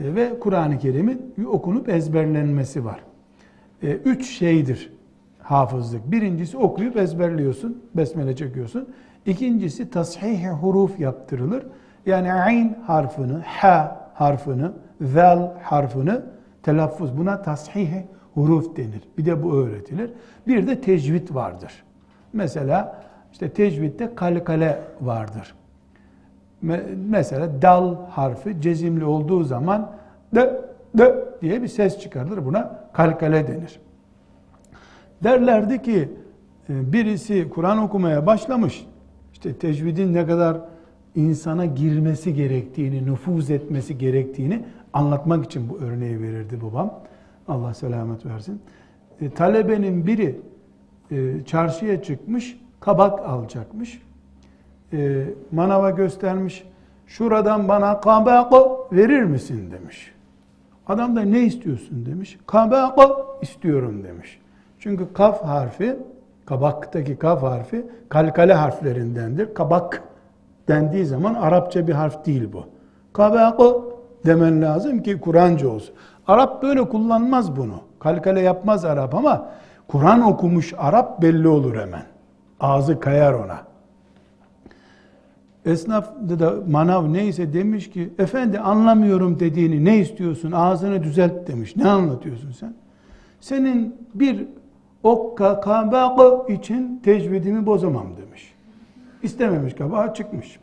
ve Kur'an-ı Kerim'in okunup ezberlenmesi var. 3 şeydir hafızlık. Birincisi okuyup ezberliyorsun, besmele çekiyorsun. İkincisi tashih-i huruf yaptırılır. Yani ayn harfını, ha harfını, zel harfını telaffuz. Buna tashih-i huruf denir. Bir de bu öğretilir. Bir de tecvid vardır. Mesela işte tecvidde kalkale vardır. Mesela dal harfi cezimli olduğu zaman de de diye bir ses çıkarılır. Buna kalkale denir. Derlerdi ki birisi Kur'an okumaya başlamış. İşte tecvidin ne kadar insana girmesi gerektiğini, nüfuz etmesi gerektiğini anlatmak için bu örneği verirdi babam. Allah selamet versin. Talebenin biri çarşıya çıkmış, kabak alacakmış. Manava göstermiş, şuradan bana kabak verir misin demiş. Adam da ne istiyorsun demiş. Kabak istiyorum demiş. Çünkü kaf harfi, kabaktaki kaf harfi kalkale harflerindendir. Kabak dendiği zaman Arapça bir harf değil bu. Kabak demen lazım ki Kur'anca olsun. Arap böyle kullanmaz bunu. Kalkale yapmaz Arap ama Kur'an okumuş Arap belli olur hemen. Ağzı kayar ona. Esnaf da manav neyse demiş ki efendi anlamıyorum dediğini ne istiyorsun ağzını düzelt demiş. Ne anlatıyorsun sen? Senin bir okka kabakı için tecvidimi bozamam demiş. İstememiş kabağa çıkmış.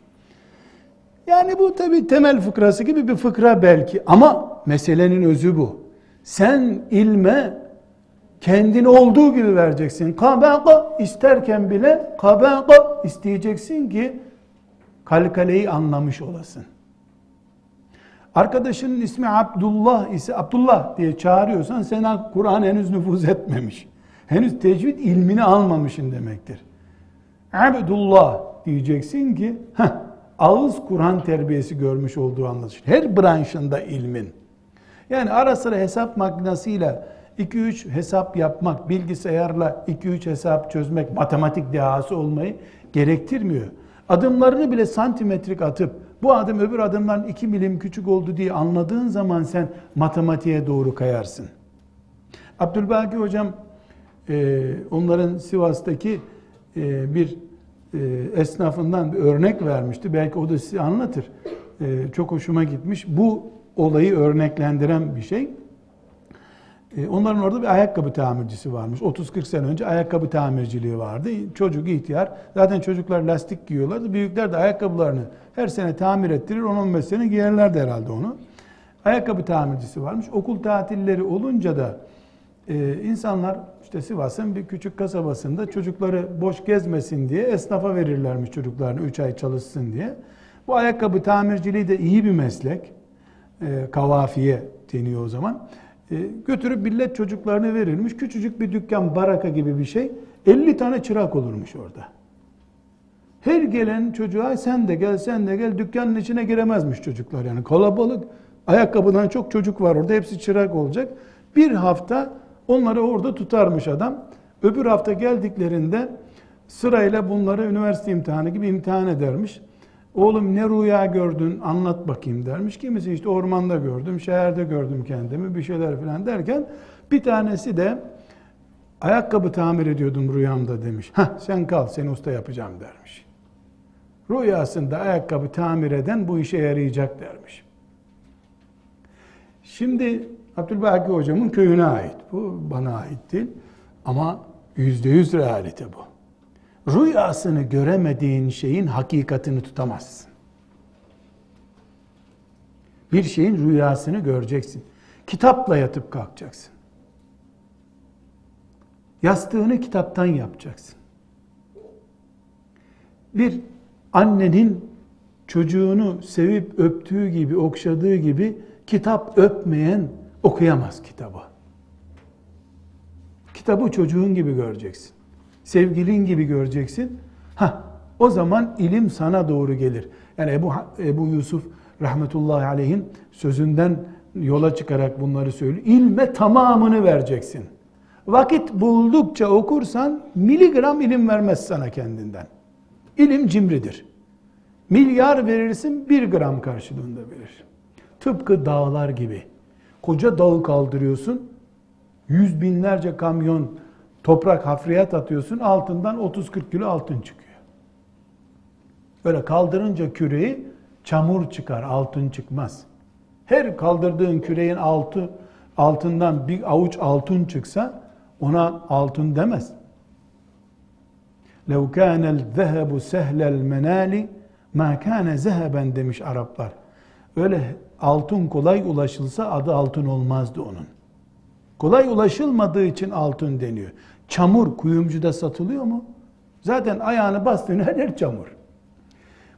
Yani bu tabi temel fıkrası gibi bir fıkra belki ama meselenin özü bu. Sen ilme kendini olduğu gibi vereceksin. Kabakı isterken bile kabakı isteyeceksin ki kalkaleyi anlamış olasın. Arkadaşının ismi Abdullah ise Abdullah diye çağırıyorsan sen Kur'an henüz nüfuz etmemiş. Henüz tecvid ilmini almamışın demektir. Abdullah diyeceksin ki ağız Kur'an terbiyesi görmüş olduğu anlaşılır. Her branşında ilmin. Yani ara sıra hesap makinesiyle 2-3 hesap yapmak, bilgisayarla 2-3 hesap çözmek, matematik dehası olmayı gerektirmiyor. Adımlarını bile santimetrik atıp bu adım öbür adımdan 2 milim küçük oldu diye anladığın zaman sen matematiğe doğru kayarsın. Abdülbaki hocam onların Sivas'taki bir esnafından bir örnek vermişti. Belki o da size anlatır. Çok hoşuma gitmiş. Bu olayı örneklendiren bir şey. Onların orada bir ayakkabı tamircisi varmış. 30-40 sene önce ayakkabı tamirciliği vardı. Çocuk ihtiyar. Zaten çocuklar lastik giyiyorlardı. Büyükler de ayakkabılarını her sene tamir ettirir. 10-15 sene giyerlerdi herhalde onu. Ayakkabı tamircisi varmış. Okul tatilleri olunca da insanlar işte Sivas'ın bir küçük kasabasında çocukları boş gezmesin diye esnafa verirlermiş çocuklarını 3 ay çalışsın diye. Bu ayakkabı tamirciliği de iyi bir meslek. Kavafiye deniyor o zaman. Götürüp millet çocuklarını verilmiş. Küçücük bir dükkan, baraka gibi bir şey. 50 tane çırak olurmuş orada. Her gelen çocuğa sen de gel, sen de gel. Dükkanın içine giremezmiş çocuklar. Yani kalabalık. Ayakkabıdan çok çocuk var orada. Hepsi çırak olacak. Bir hafta onları orada tutarmış adam. Öbür hafta geldiklerinde sırayla bunları üniversite imtihanı gibi imtihan edermiş. Oğlum ne rüya gördün anlat bakayım dermiş. Kimisi işte ormanda gördüm, şehirde gördüm kendimi bir şeyler falan derken bir tanesi de ayakkabı tamir ediyordum rüyamda demiş. Sen kal seni usta yapacağım dermiş. Rüyasında ayakkabı tamir eden bu işe yarayacak dermiş. Şimdi Abdülbaki hocamın köyüne ait bu bana ait değil ama %100 realite bu. Rüyasını göremediğin şeyin hakikatini tutamazsın. Bir şeyin rüyasını göreceksin. Kitapla yatıp kalkacaksın. Yastığını kitaptan yapacaksın. Bir annenin çocuğunu sevip öptüğü gibi, okşadığı gibi kitap öpmeyen okuyamaz kitabı. Kitabı çocuğun gibi göreceksin. Sevgilin gibi göreceksin. O zaman ilim sana doğru gelir. Yani Ebu Yusuf rahmetullahi aleyhin sözünden yola çıkarak bunları söylüyor. İlme tamamını vereceksin. Vakit buldukça okursan miligram ilim vermez sana kendinden. İlim cimridir. Milyar verirsin 1 gram karşılığında verir. Tıpkı dağlar gibi. Koca dağı kaldırıyorsun. 100 binlerce kamyon toprak hafriyat atıyorsun, altından 30-40 kilo altın çıkıyor. Böyle kaldırınca küreyi çamur çıkar, altın çıkmaz. Her kaldırdığın küreğin altından bir avuç altın çıksa ona altın demez. لَوْ كَانَ الذَّهَبُ سَهْلَ الْمَنَالِ مَا كَانَ زَهَبًا demiş Araplar. Öyle altın kolay ulaşılsa adı altın olmazdı onun. Kolay ulaşılmadığı için altın deniyor. Çamur kuyumcuda satılıyor mu? Zaten ayağını bastığın her yer çamur.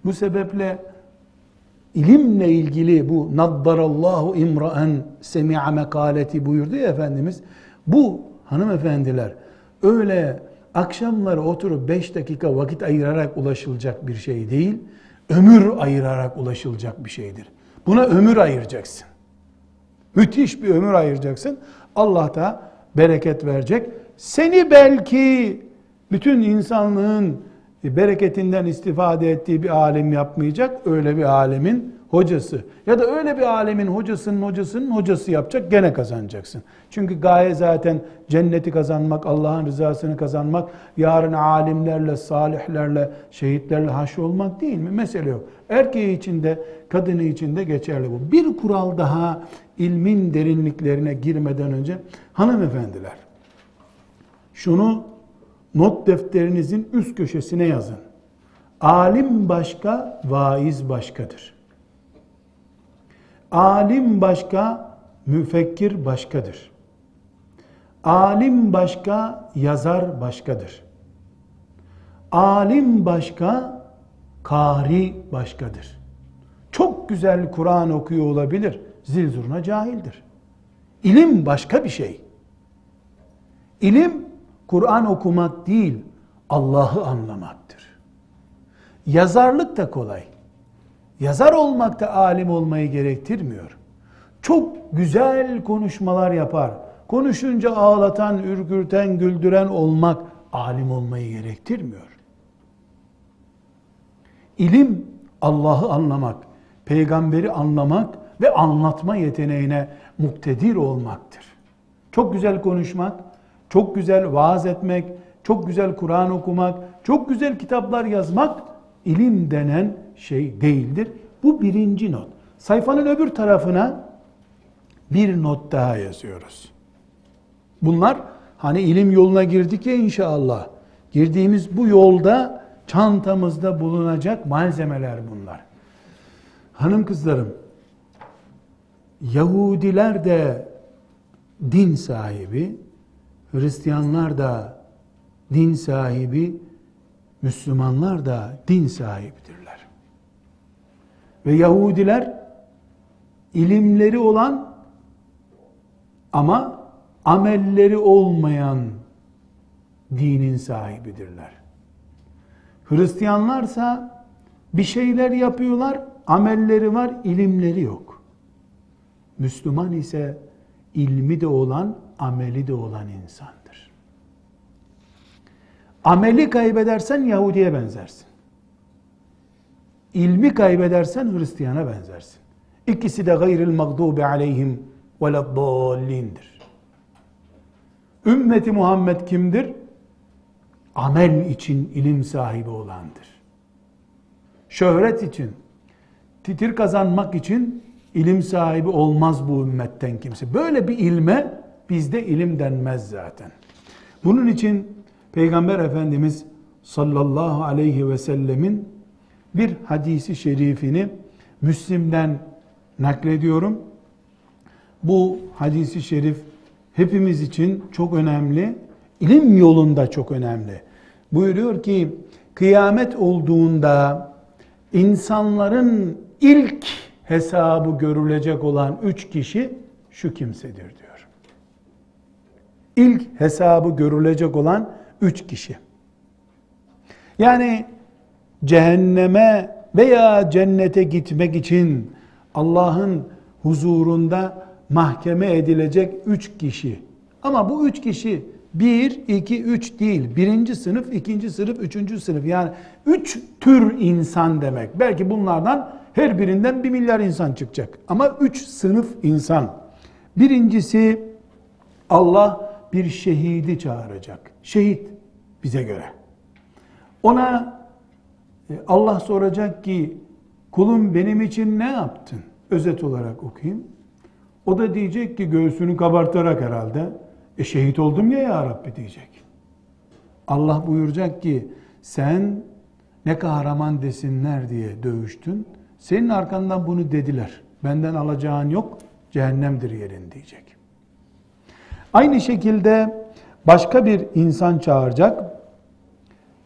Bu sebeple ilimle ilgili bu naddarallahu imra'en semi'a mekaleti buyurdu ya Efendimiz. Bu hanımefendiler öyle akşamları oturup 5 dakika vakit ayırarak ulaşılacak bir şey değil, ömür ayırarak ulaşılacak bir şeydir. Buna ömür ayıracaksın. Müthiş bir ömür ayıracaksın. Allah da bereket verecek. Seni belki bütün insanlığın bereketinden istifade ettiği bir alim yapmayacak, öyle bir alemin hocası. Ya da öyle bir alemin hocasının hocası yapacak, gene kazanacaksın. Çünkü gaye zaten cenneti kazanmak, Allah'ın rızasını kazanmak, yarın alimlerle, salihlerle, şehitlerle haşrolmak değil mi? Mesele yok. Erkeği için de, kadını için de geçerli bu. Bir kural daha ilmin derinliklerine girmeden önce, hanımefendiler, şunu not defterinizin üst köşesine yazın. Alim başka, vaiz başkadır. Alim başka, müfekkir başkadır. Alim başka, yazar başkadır. Alim başka, kâri başkadır. Çok güzel Kur'an okuyor olabilir, zil zurna cahildir. İlim başka bir şey. İlim, Kur'an okumak değil, Allah'ı anlamaktır. Yazarlık da kolay. Yazar olmak da alim olmayı gerektirmiyor. Çok güzel konuşmalar yapar. Konuşunca ağlatan, ürkürten, güldüren olmak alim olmayı gerektirmiyor. İlim, Allah'ı anlamak, peygamberi anlamak ve anlatma yeteneğine muktedir olmaktır. Çok güzel konuşmak, çok güzel vaaz etmek, çok güzel Kur'an okumak, çok güzel kitaplar yazmak ilim denen şey değildir. Bu birinci not. Sayfanın öbür tarafına bir not daha yazıyoruz. Bunlar hani ilim yoluna girdik ya inşallah. Girdiğimiz bu yolda çantamızda bulunacak malzemeler bunlar. Hanım kızlarım, Yahudiler de din sahibi, Hristiyanlar da din sahibi, Müslümanlar da din sahibidirler. Ve Yahudiler ilimleri olan ama amelleri olmayan dinin sahibidirler. Hristiyanlarsa bir şeyler yapıyorlar, amelleri var, ilimleri yok. Müslüman ise ilmi de olan, ameli de olan insandır. Ameli kaybedersen Yahudi'ye benzersin. İlmi kaybedersen Hristiyan'a benzersin. İkisi de gayril mağdubi aleyhim veleddallindir. Ümmeti Muhammed kimdir? Amel için ilim sahibi olandır. Şöhret için, titir kazanmak için ilim sahibi olmaz bu ümmetten kimse. Böyle bir ilme bizde ilim denmez zaten. Bunun için Peygamber Efendimiz sallallahu aleyhi ve sellemin bir hadisi şerifini Müslim'den naklediyorum. Bu hadisi şerif hepimiz için çok önemli. İlim yolunda çok önemli. Buyuruyor ki, kıyamet olduğunda insanların ilk hesabı görülecek olan 3 kişi şu kimsedir diyor. İlk hesabı görülecek olan 3 kişi. Yani cehenneme veya cennete gitmek için Allah'ın huzurunda mahkeme edilecek 3 kişi. Ama bu 3 kişi 1, 2, 3 değil. 1. sınıf, 2. sınıf, 3. sınıf. Yani 3 tür insan demek. Belki bunlardan her birinden 1 milyar insan çıkacak. Ama 3 sınıf insan. Birincisi, Allah bir şehidi çağıracak. Şehit bize göre. Ona Allah soracak ki, kulum benim için ne yaptın? Özet olarak okuyayım. O da diyecek ki, göğsünü kabartarak herhalde, şehit oldum ya ya Rabbi diyecek. Allah buyuracak ki, sen ne kahraman desinler diye dövüştün, senin arkandan bunu dediler. Benden alacağın yok, cehennemdir yerin diyecek. Aynı şekilde başka bir insan çağıracak.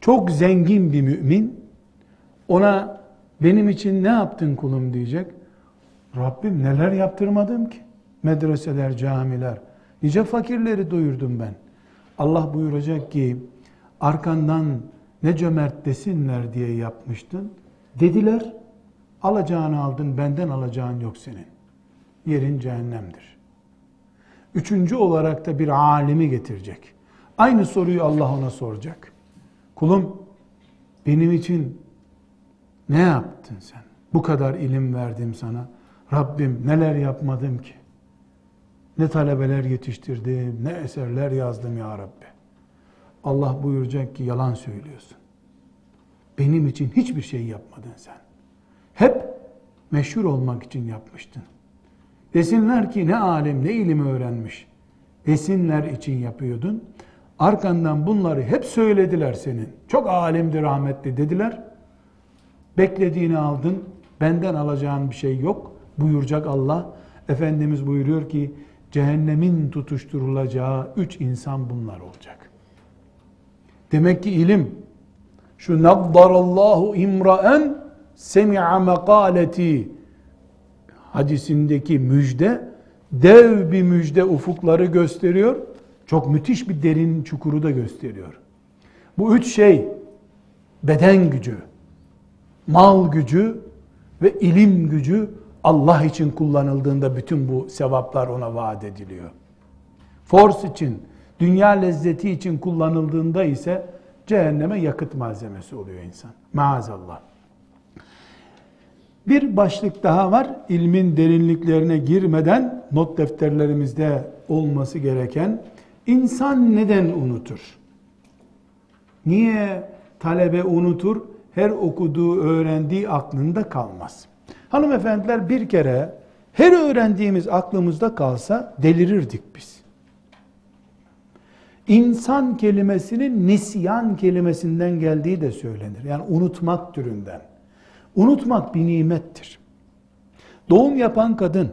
Çok zengin bir mümin. Ona benim için ne yaptın kulum diyecek. Rabbim neler yaptırmadım ki? Medreseler, camiler, nice fakirleri doyurdum ben. Allah buyuracak ki arkandan ne cömert desinler diye yapmıştın. Dediler, alacağını aldın, benden alacağın yok senin. Yerin cehennemdir. Üçüncü olarak da bir alimi getirecek. Aynı soruyu Allah ona soracak. Kulum, benim için ne yaptın sen? Bu kadar ilim verdim sana. Rabbim neler yapmadım ki? Ne talebeler yetiştirdim, ne eserler yazdım ya Rabbi. Allah buyuracak ki yalan söylüyorsun. Benim için hiçbir şey yapmadın sen. Hep meşhur olmak için yapmıştın. Desinler ki ne alim, ne ilim öğrenmiş. Desinler için yapıyordun. Arkandan bunları hep söylediler senin. Çok alimdi, rahmetli dediler. Beklediğini aldın, benden alacağın bir şey yok buyuracak Allah. Efendimiz buyuruyor ki cehennemin tutuşturulacağı 3 insan bunlar olacak. Demek ki ilim, şu naddarallahu imraen semi'a mekaleti hadisindeki müjde, dev bir müjde ufukları gösteriyor. Çok müthiş bir derin çukuru da gösteriyor. Bu 3 şey, beden gücü, mal gücü ve ilim gücü Allah için kullanıldığında bütün bu sevaplar ona vaat ediliyor. Force için, dünya lezzeti için kullanıldığında ise cehenneme yakıt malzemesi oluyor insan. Maazallah. Bir başlık daha var. İlmin derinliklerine girmeden not defterlerimizde olması gereken insan neden unutur? Niye talebe unutur? Her okuduğu, öğrendiği aklında kalmaz. Hanımefendiler bir kere her öğrendiğimiz aklımızda kalsa delirirdik biz. İnsan kelimesinin nisyan kelimesinden geldiği de söylenir. Yani unutmak türünden. Unutmak bir nimettir. Doğum yapan kadın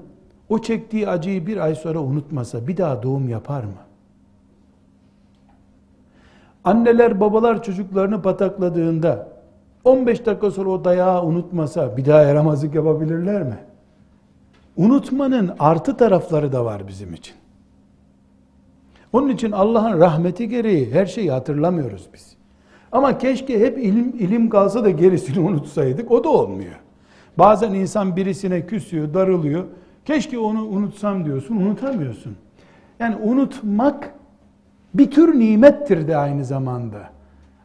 o çektiği acıyı bir ay sonra unutmasa bir daha doğum yapar mı? Anneler, babalar çocuklarını patakladığında 15 dakika sonra o dayağı unutmasa bir daha yaramazlık yapabilirler mi? Unutmanın artı tarafları da var bizim için. Onun için Allah'ın rahmeti gereği her şeyi hatırlamıyoruz biz. Ama keşke hep ilim kalsa da gerisini unutsaydık. O da olmuyor. Bazen insan birisine küsüyor, darılıyor. Keşke onu unutsam diyorsun, unutamıyorsun. Yani unutmak bir tür nimettir de aynı zamanda.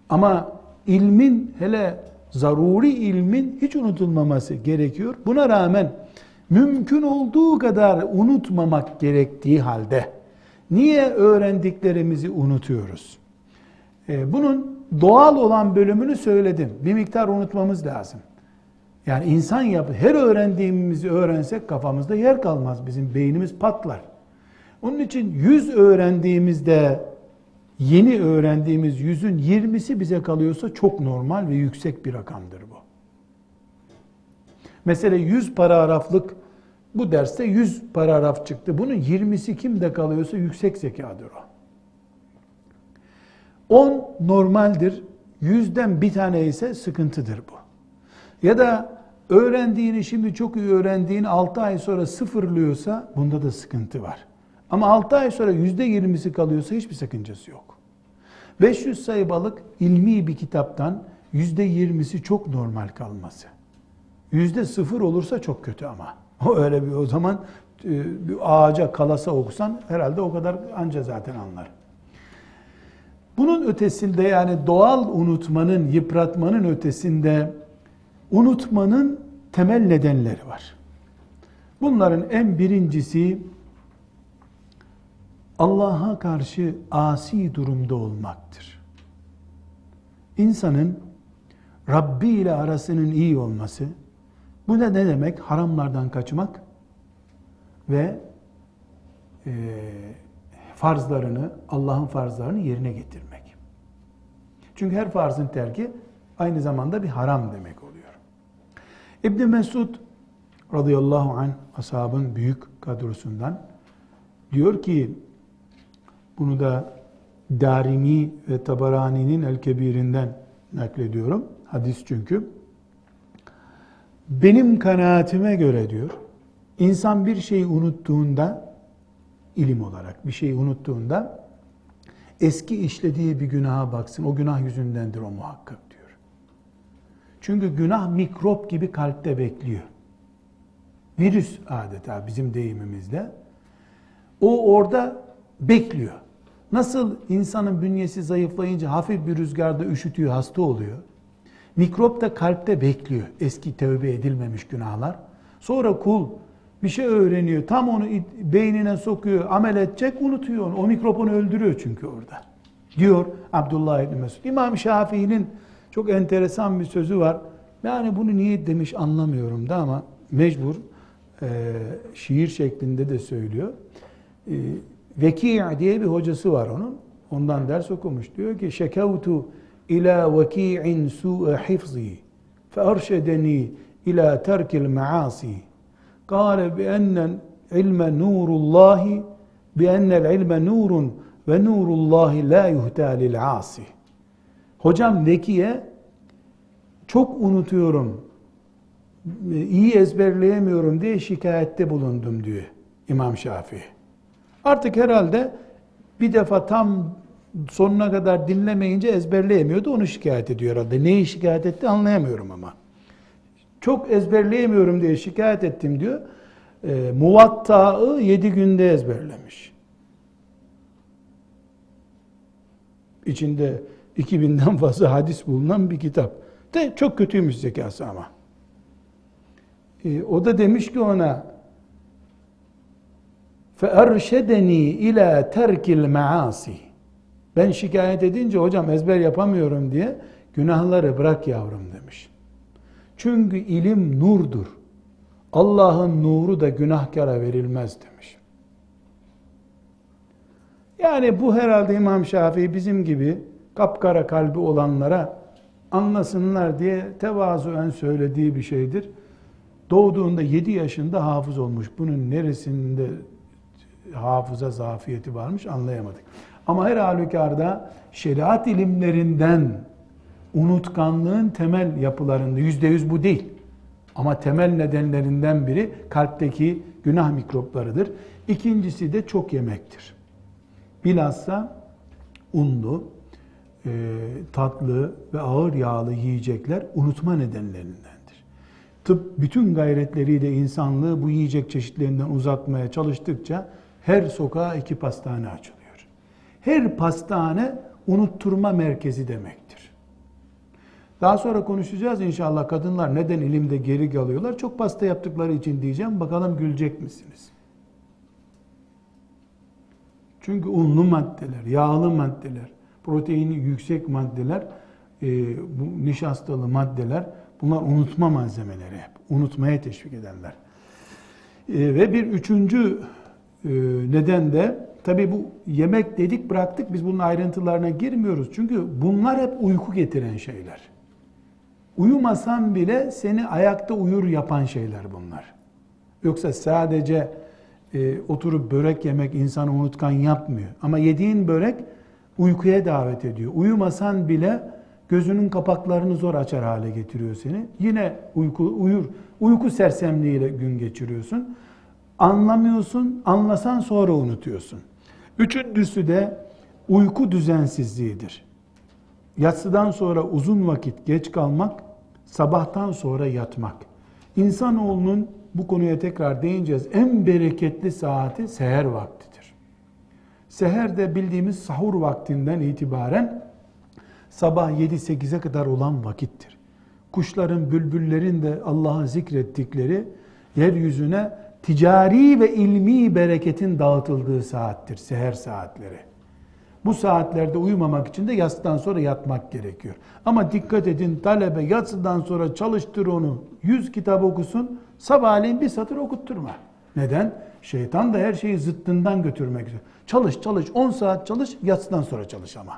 Ama İlmin, hele zaruri ilmin hiç unutulmaması gerekiyor. Buna rağmen mümkün olduğu kadar unutmamak gerektiği halde niye öğrendiklerimizi unutuyoruz? Bunun doğal olan bölümünü söyledim. Bir miktar unutmamız lazım. Yani insan her öğrendiğimizi öğrensek kafamızda yer kalmaz. Bizim beynimiz patlar. Onun için 100 öğrendiğimizde yeni öğrendiğimiz 100'ün 20'si bize kalıyorsa çok normal ve yüksek bir rakamdır bu. Mesela 100 paragraflık bu derste 100 paragraf çıktı. Bunun 20'si kimde kalıyorsa yüksek zekadır o. 10 normaldir. 100'den bir tane ise sıkıntıdır bu. Ya da öğrendiğini şimdi çok iyi öğrendiğini 6 ay sonra sıfırlıyorsa bunda da sıkıntı var. Ama 6 ay sonra %20'si kalıyorsa hiçbir sakıncası yok. 500 sayfalık ilmi bir kitaptan %20'si çok normal kalması. %0 olursa çok kötü ama. O öyle bir o zaman bir ağaca kalasa okusan herhalde o kadar anca zaten anlar. Bunun ötesinde yani doğal unutmanın, yıpratmanın ötesinde unutmanın temel nedenleri var. Bunların en birincisi Allah'a karşı asi durumda olmaktır. İnsanın Rabbi ile arasının iyi olması, bu da ne demek? Haramlardan kaçmak ve farzlarını, Allah'ın farzlarını yerine getirmek. Çünkü her farzın terki aynı zamanda bir haram demek oluyor. İbni Mesud radıyallahu anh, ashabın büyük kadrosundan diyor ki, bunu da Darimi ve Taberani'nin El-Kebir'inden naklediyorum. Hadis çünkü. Benim kanaatime göre diyor, insan bir şeyi unuttuğunda, ilim olarak bir şeyi unuttuğunda, eski işlediği bir günaha baksın, o günah yüzündendir o muhakkak diyor. Çünkü günah mikrop gibi kalpte bekliyor. Virüs adeta bizim deyimimizde. O orada bekliyor. Nasıl insanın bünyesi zayıflayınca hafif bir rüzgarda üşütüyor, hasta oluyor. Mikrop da kalpte bekliyor eski tövbe edilmemiş günahlar. Sonra kul bir şey öğreniyor, tam onu beynine sokuyor, amel edecek, unutuyor onu. O mikroponu öldürüyor çünkü orada. Diyor Abdullah ibn-i Mesud. İmam Şafi'nin çok enteresan bir sözü var. Yani bunu niye demiş anlamıyorum da ama mecbur şiir şeklinde de söylüyor. Vekî diye bir hocası var onun. Ondan ders okumuş. Diyor ki şekevtu ila vekî'in su'e hifzî fe erşedeni ila terkil maasi. Kâle bi ennel ilme nurullahi bi ennel ilme nurun ve nurullahi la yuhtâ lil asi. Hocam Veki'ye çok unutuyorum, iyi ezberleyemiyorum diye şikayette bulundum diyor İmam Şafii. Artık herhalde bir defa tam sonuna kadar dinlemeyince ezberleyemiyordu, onu şikayet ediyor herhalde. Neyi şikayet etti anlayamıyorum ama. Çok ezberleyemiyorum diye şikayet ettim diyor. Muvatta'ı 7 günde ezberlemiş. İçinde 2000'den fazla hadis bulunan bir kitap. De çok kötüymüş zekası ama. O da demiş ki ona فَاَرْشَدَن۪ي اِلَى تَرْكِ الْمَعَاسِ. Ben şikayet edince hocam ezber yapamıyorum diye günahları bırak yavrum demiş. Çünkü ilim nurdur. Allah'ın nuru da günahkara verilmez demiş. Yani bu herhalde İmam Şafii bizim gibi kapkara kalbi olanlara anlasınlar diye tevazuen söylediği bir şeydir. Doğduğunda 7 yaşında hafız olmuş. Bunun neresinde hafıza zafiyeti varmış anlayamadık. Ama her halükarda şeriat ilimlerinden unutkanlığın temel yapılarında, %100 bu değil. Ama temel nedenlerinden biri kalpteki günah mikroplarıdır. İkincisi de çok yemektir. Bilhassa unlu, tatlı ve ağır yağlı yiyecekler unutma nedenlerinden. Tıp bütün gayretleriyle insanlığı bu yiyecek çeşitlerinden uzatmaya çalıştıkça her sokağa 2 pastane açılıyor. Her pastane unutturma merkezi demektir. Daha sonra konuşacağız inşallah kadınlar neden ilimde geri kalıyorlar. Çok pasta yaptıkları için diyeceğim. Bakalım gülecek misiniz? Çünkü unlu maddeler, yağlı maddeler, proteini yüksek maddeler, nişastalı maddeler, bunlar unutma malzemeleri, unutmaya teşvik ederler. Ve bir üçüncü neden de, tabii bu yemek dedik bıraktık, biz bunun ayrıntılarına girmiyoruz. Çünkü bunlar hep uyku getiren şeyler. Uyumasan bile seni ayakta uyur yapan şeyler bunlar. Yoksa sadece oturup börek yemek insanı unutkan yapmıyor. Ama yediğin börek uykuya davet ediyor. Uyumasan bile gözünün kapaklarını zor açar hale getiriyor seni. Yine uyku sersemliğiyle gün geçiriyorsun. Anlamıyorsun, anlasan sonra unutuyorsun. Üçüncüsü de uyku düzensizliğidir. Yatsıdan sonra uzun vakit geç kalmak, sabahtan sonra yatmak. İnsanoğlunun, bu konuya tekrar değineceğiz, en bereketli saati seher vaktidir. Seher de bildiğimiz sahur vaktinden itibaren sabah 7-8'e kadar olan vakittir. Kuşların, bülbüllerin de Allah'ı zikrettikleri, yeryüzüne ticari ve ilmi bereketin dağıtıldığı saattir, seher saatleri. Bu saatlerde uyumamak için de yatsıdan sonra yatmak gerekiyor. Ama dikkat edin, talebe yatsıdan sonra çalıştır onu, 100 kitap okusun, sabahleyin bir satır okutturma. Neden? Şeytan da her şeyi zıttından götürmek üzere. Çalış, 10 saat çalış, yatsıdan sonra çalış ama.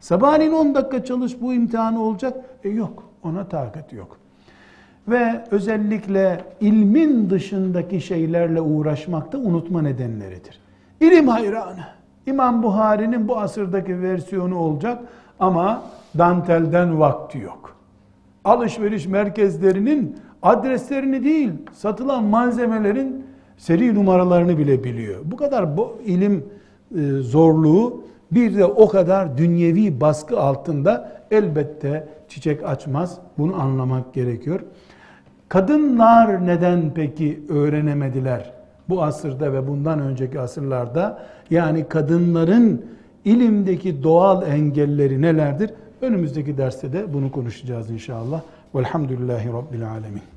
Sabahleyin 10 dakika çalış, bu imtihanı olacak. Yok, ona takat yok. Ve özellikle ilmin dışındaki şeylerle uğraşmak da unutma nedenleridir. İlim hayranı. İmam Buhari'nin bu asırdaki versiyonu olacak ama dantelden vakti yok. Alışveriş merkezlerinin adreslerini değil, satılan malzemelerin seri numaralarını bile biliyor. Bu kadar bu ilim zorluğu bir de o kadar dünyevi baskı altında elbette çiçek açmaz. Bunu anlamak gerekiyor. Kadınlar neden peki öğrenemediler bu asırda ve bundan önceki asırlarda? Yani kadınların ilimdeki doğal engelleri nelerdir? Önümüzdeki derste de bunu konuşacağız inşallah. Velhamdülillahi Rabbil Alemin.